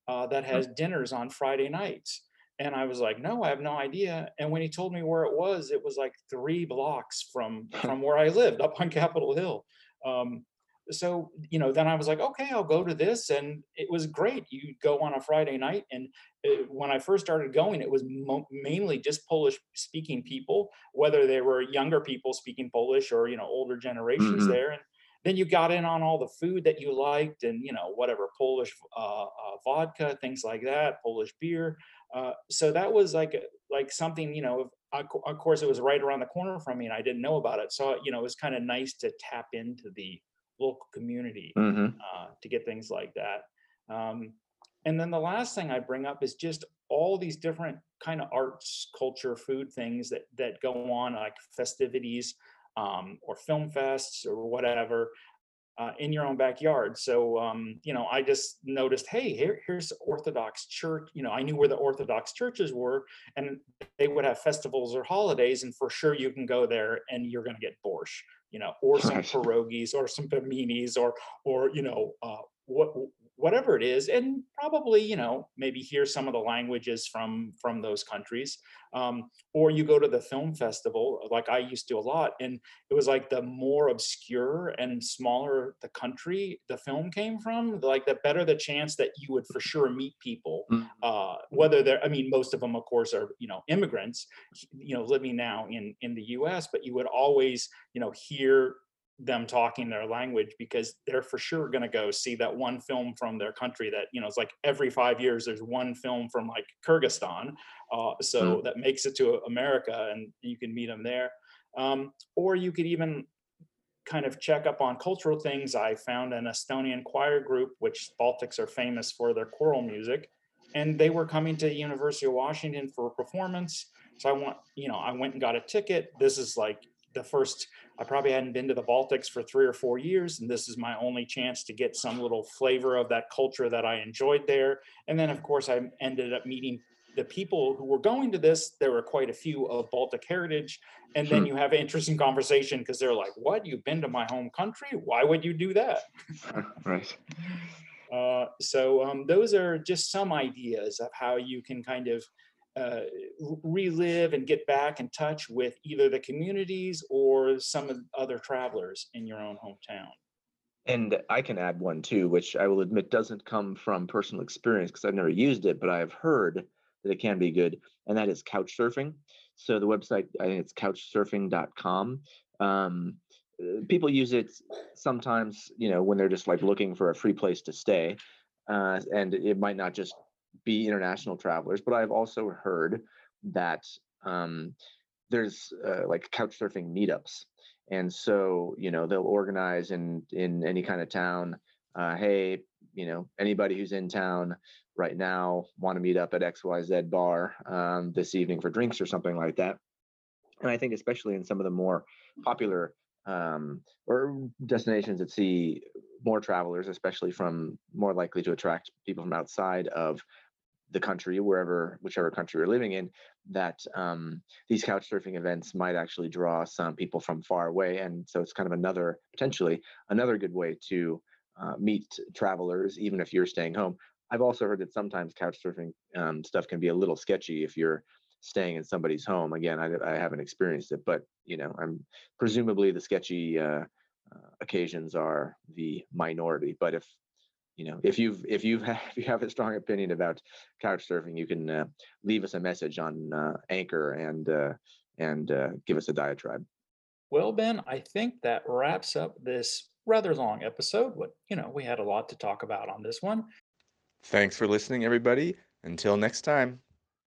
uh, that has mm-hmm. dinners on Friday nights?" And I was like, no, I have no idea. And when he told me where it was, it was like three blocks from, from where I lived up on Capitol Hill. Um, so, you know, then I was like, okay, I'll go to this. And it was great. You go on a Friday night. And it, when I first started going, it was mo- mainly just Polish speaking people, whether they were younger people speaking Polish or, you know, older generations mm-hmm. there. And then you got in on all the food that you liked and, you know, whatever, Polish uh, uh, vodka, things like that, Polish beer. Uh, so that was like, like something, you know, of, of course it was right around the corner from me and I didn't know about it. So, you know, it was kind of nice to tap into the local community mm-hmm. uh, to get things like that. Um, and then the last thing I bring up is just all these different kind of arts, culture, food things that, that go on, like festivities um, or film fests or whatever. Uh, in your own backyard. So, um, you know, I just noticed, hey, here, here's Orthodox church. You know, I knew where the Orthodox churches were and they would have festivals or holidays. And for sure you can go there and you're going to get borscht, you know, or some pierogies or some paninis or, or, you know, uh, what, whatever it is. And probably, you know, maybe hear some of the languages from, from those countries. Um, or you go to the film festival, like I used to a lot. And it was like the more obscure and smaller the country the film came from, like the better the chance that you would for sure meet people, uh, whether they're, I mean, most of them, of course, are, you know, immigrants, you know, living now in, in the U S, but you would always, you know, hear them talking their language, because they're for sure going to go see that one film from their country that, you know, it's like every five years there's one film from like Kyrgyzstan. Uh, so mm. that makes it to America, and you can meet them there. Um, or you could even kind of check up on cultural things. I found an Estonian choir group, which Baltics are famous for their choral music, and they were coming to University of Washington for a performance. So I want, you know, I went and got a ticket. This is like the first, I probably hadn't been to the Baltics for three or four years. And this is my only chance to get some little flavor of that culture that I enjoyed there. And then of course I ended up meeting the people who were going to this. There were quite a few of Baltic heritage. And then you have an interesting conversation because they're like, what, you've been to my home country? Why would you do that? Right. Uh, so um, those are just some ideas of how you can kind of uh, relive and get back in touch with either the communities or some of the other travelers in your own hometown. And I can add one too, which I will admit doesn't come from personal experience because I've never used it, but I have heard that it can be good, and that is couch surfing. So the website, I think it's couch surfing dot com. Um, people use it sometimes, you know, when they're just like looking for a free place to stay, uh, and it might not just be international travelers, but I've also heard that um, there's uh, like couch surfing meetups. And so, you know, they'll organize in, in any kind of town, uh, hey, you know, anybody who's in town right now want to meet up at X Y Z bar um, this evening for drinks or something like that. And I think especially in some of the more popular um, or destinations that see more travelers, especially from more likely to attract people from outside of the country, wherever, whichever country you're living in, that um, these couch surfing events might actually draw some people from far away. And so it's kind of another, potentially another good way to uh, meet travelers, even if you're staying home. I've also heard that sometimes couch surfing um, stuff can be a little sketchy if you're staying in somebody's home. Again, I, I haven't experienced it, but you know, I'm presumably the sketchy uh, uh, occasions are the minority. But if you know, if you've if you've if you have a strong opinion about couch surfing, you can uh, leave us a message on uh, Anchor and uh, and uh, give us a diatribe. Well, Ben, I think that wraps up this rather long episode, but you know, we had a lot to talk about on this one. Thanks for listening, everybody. Until next time.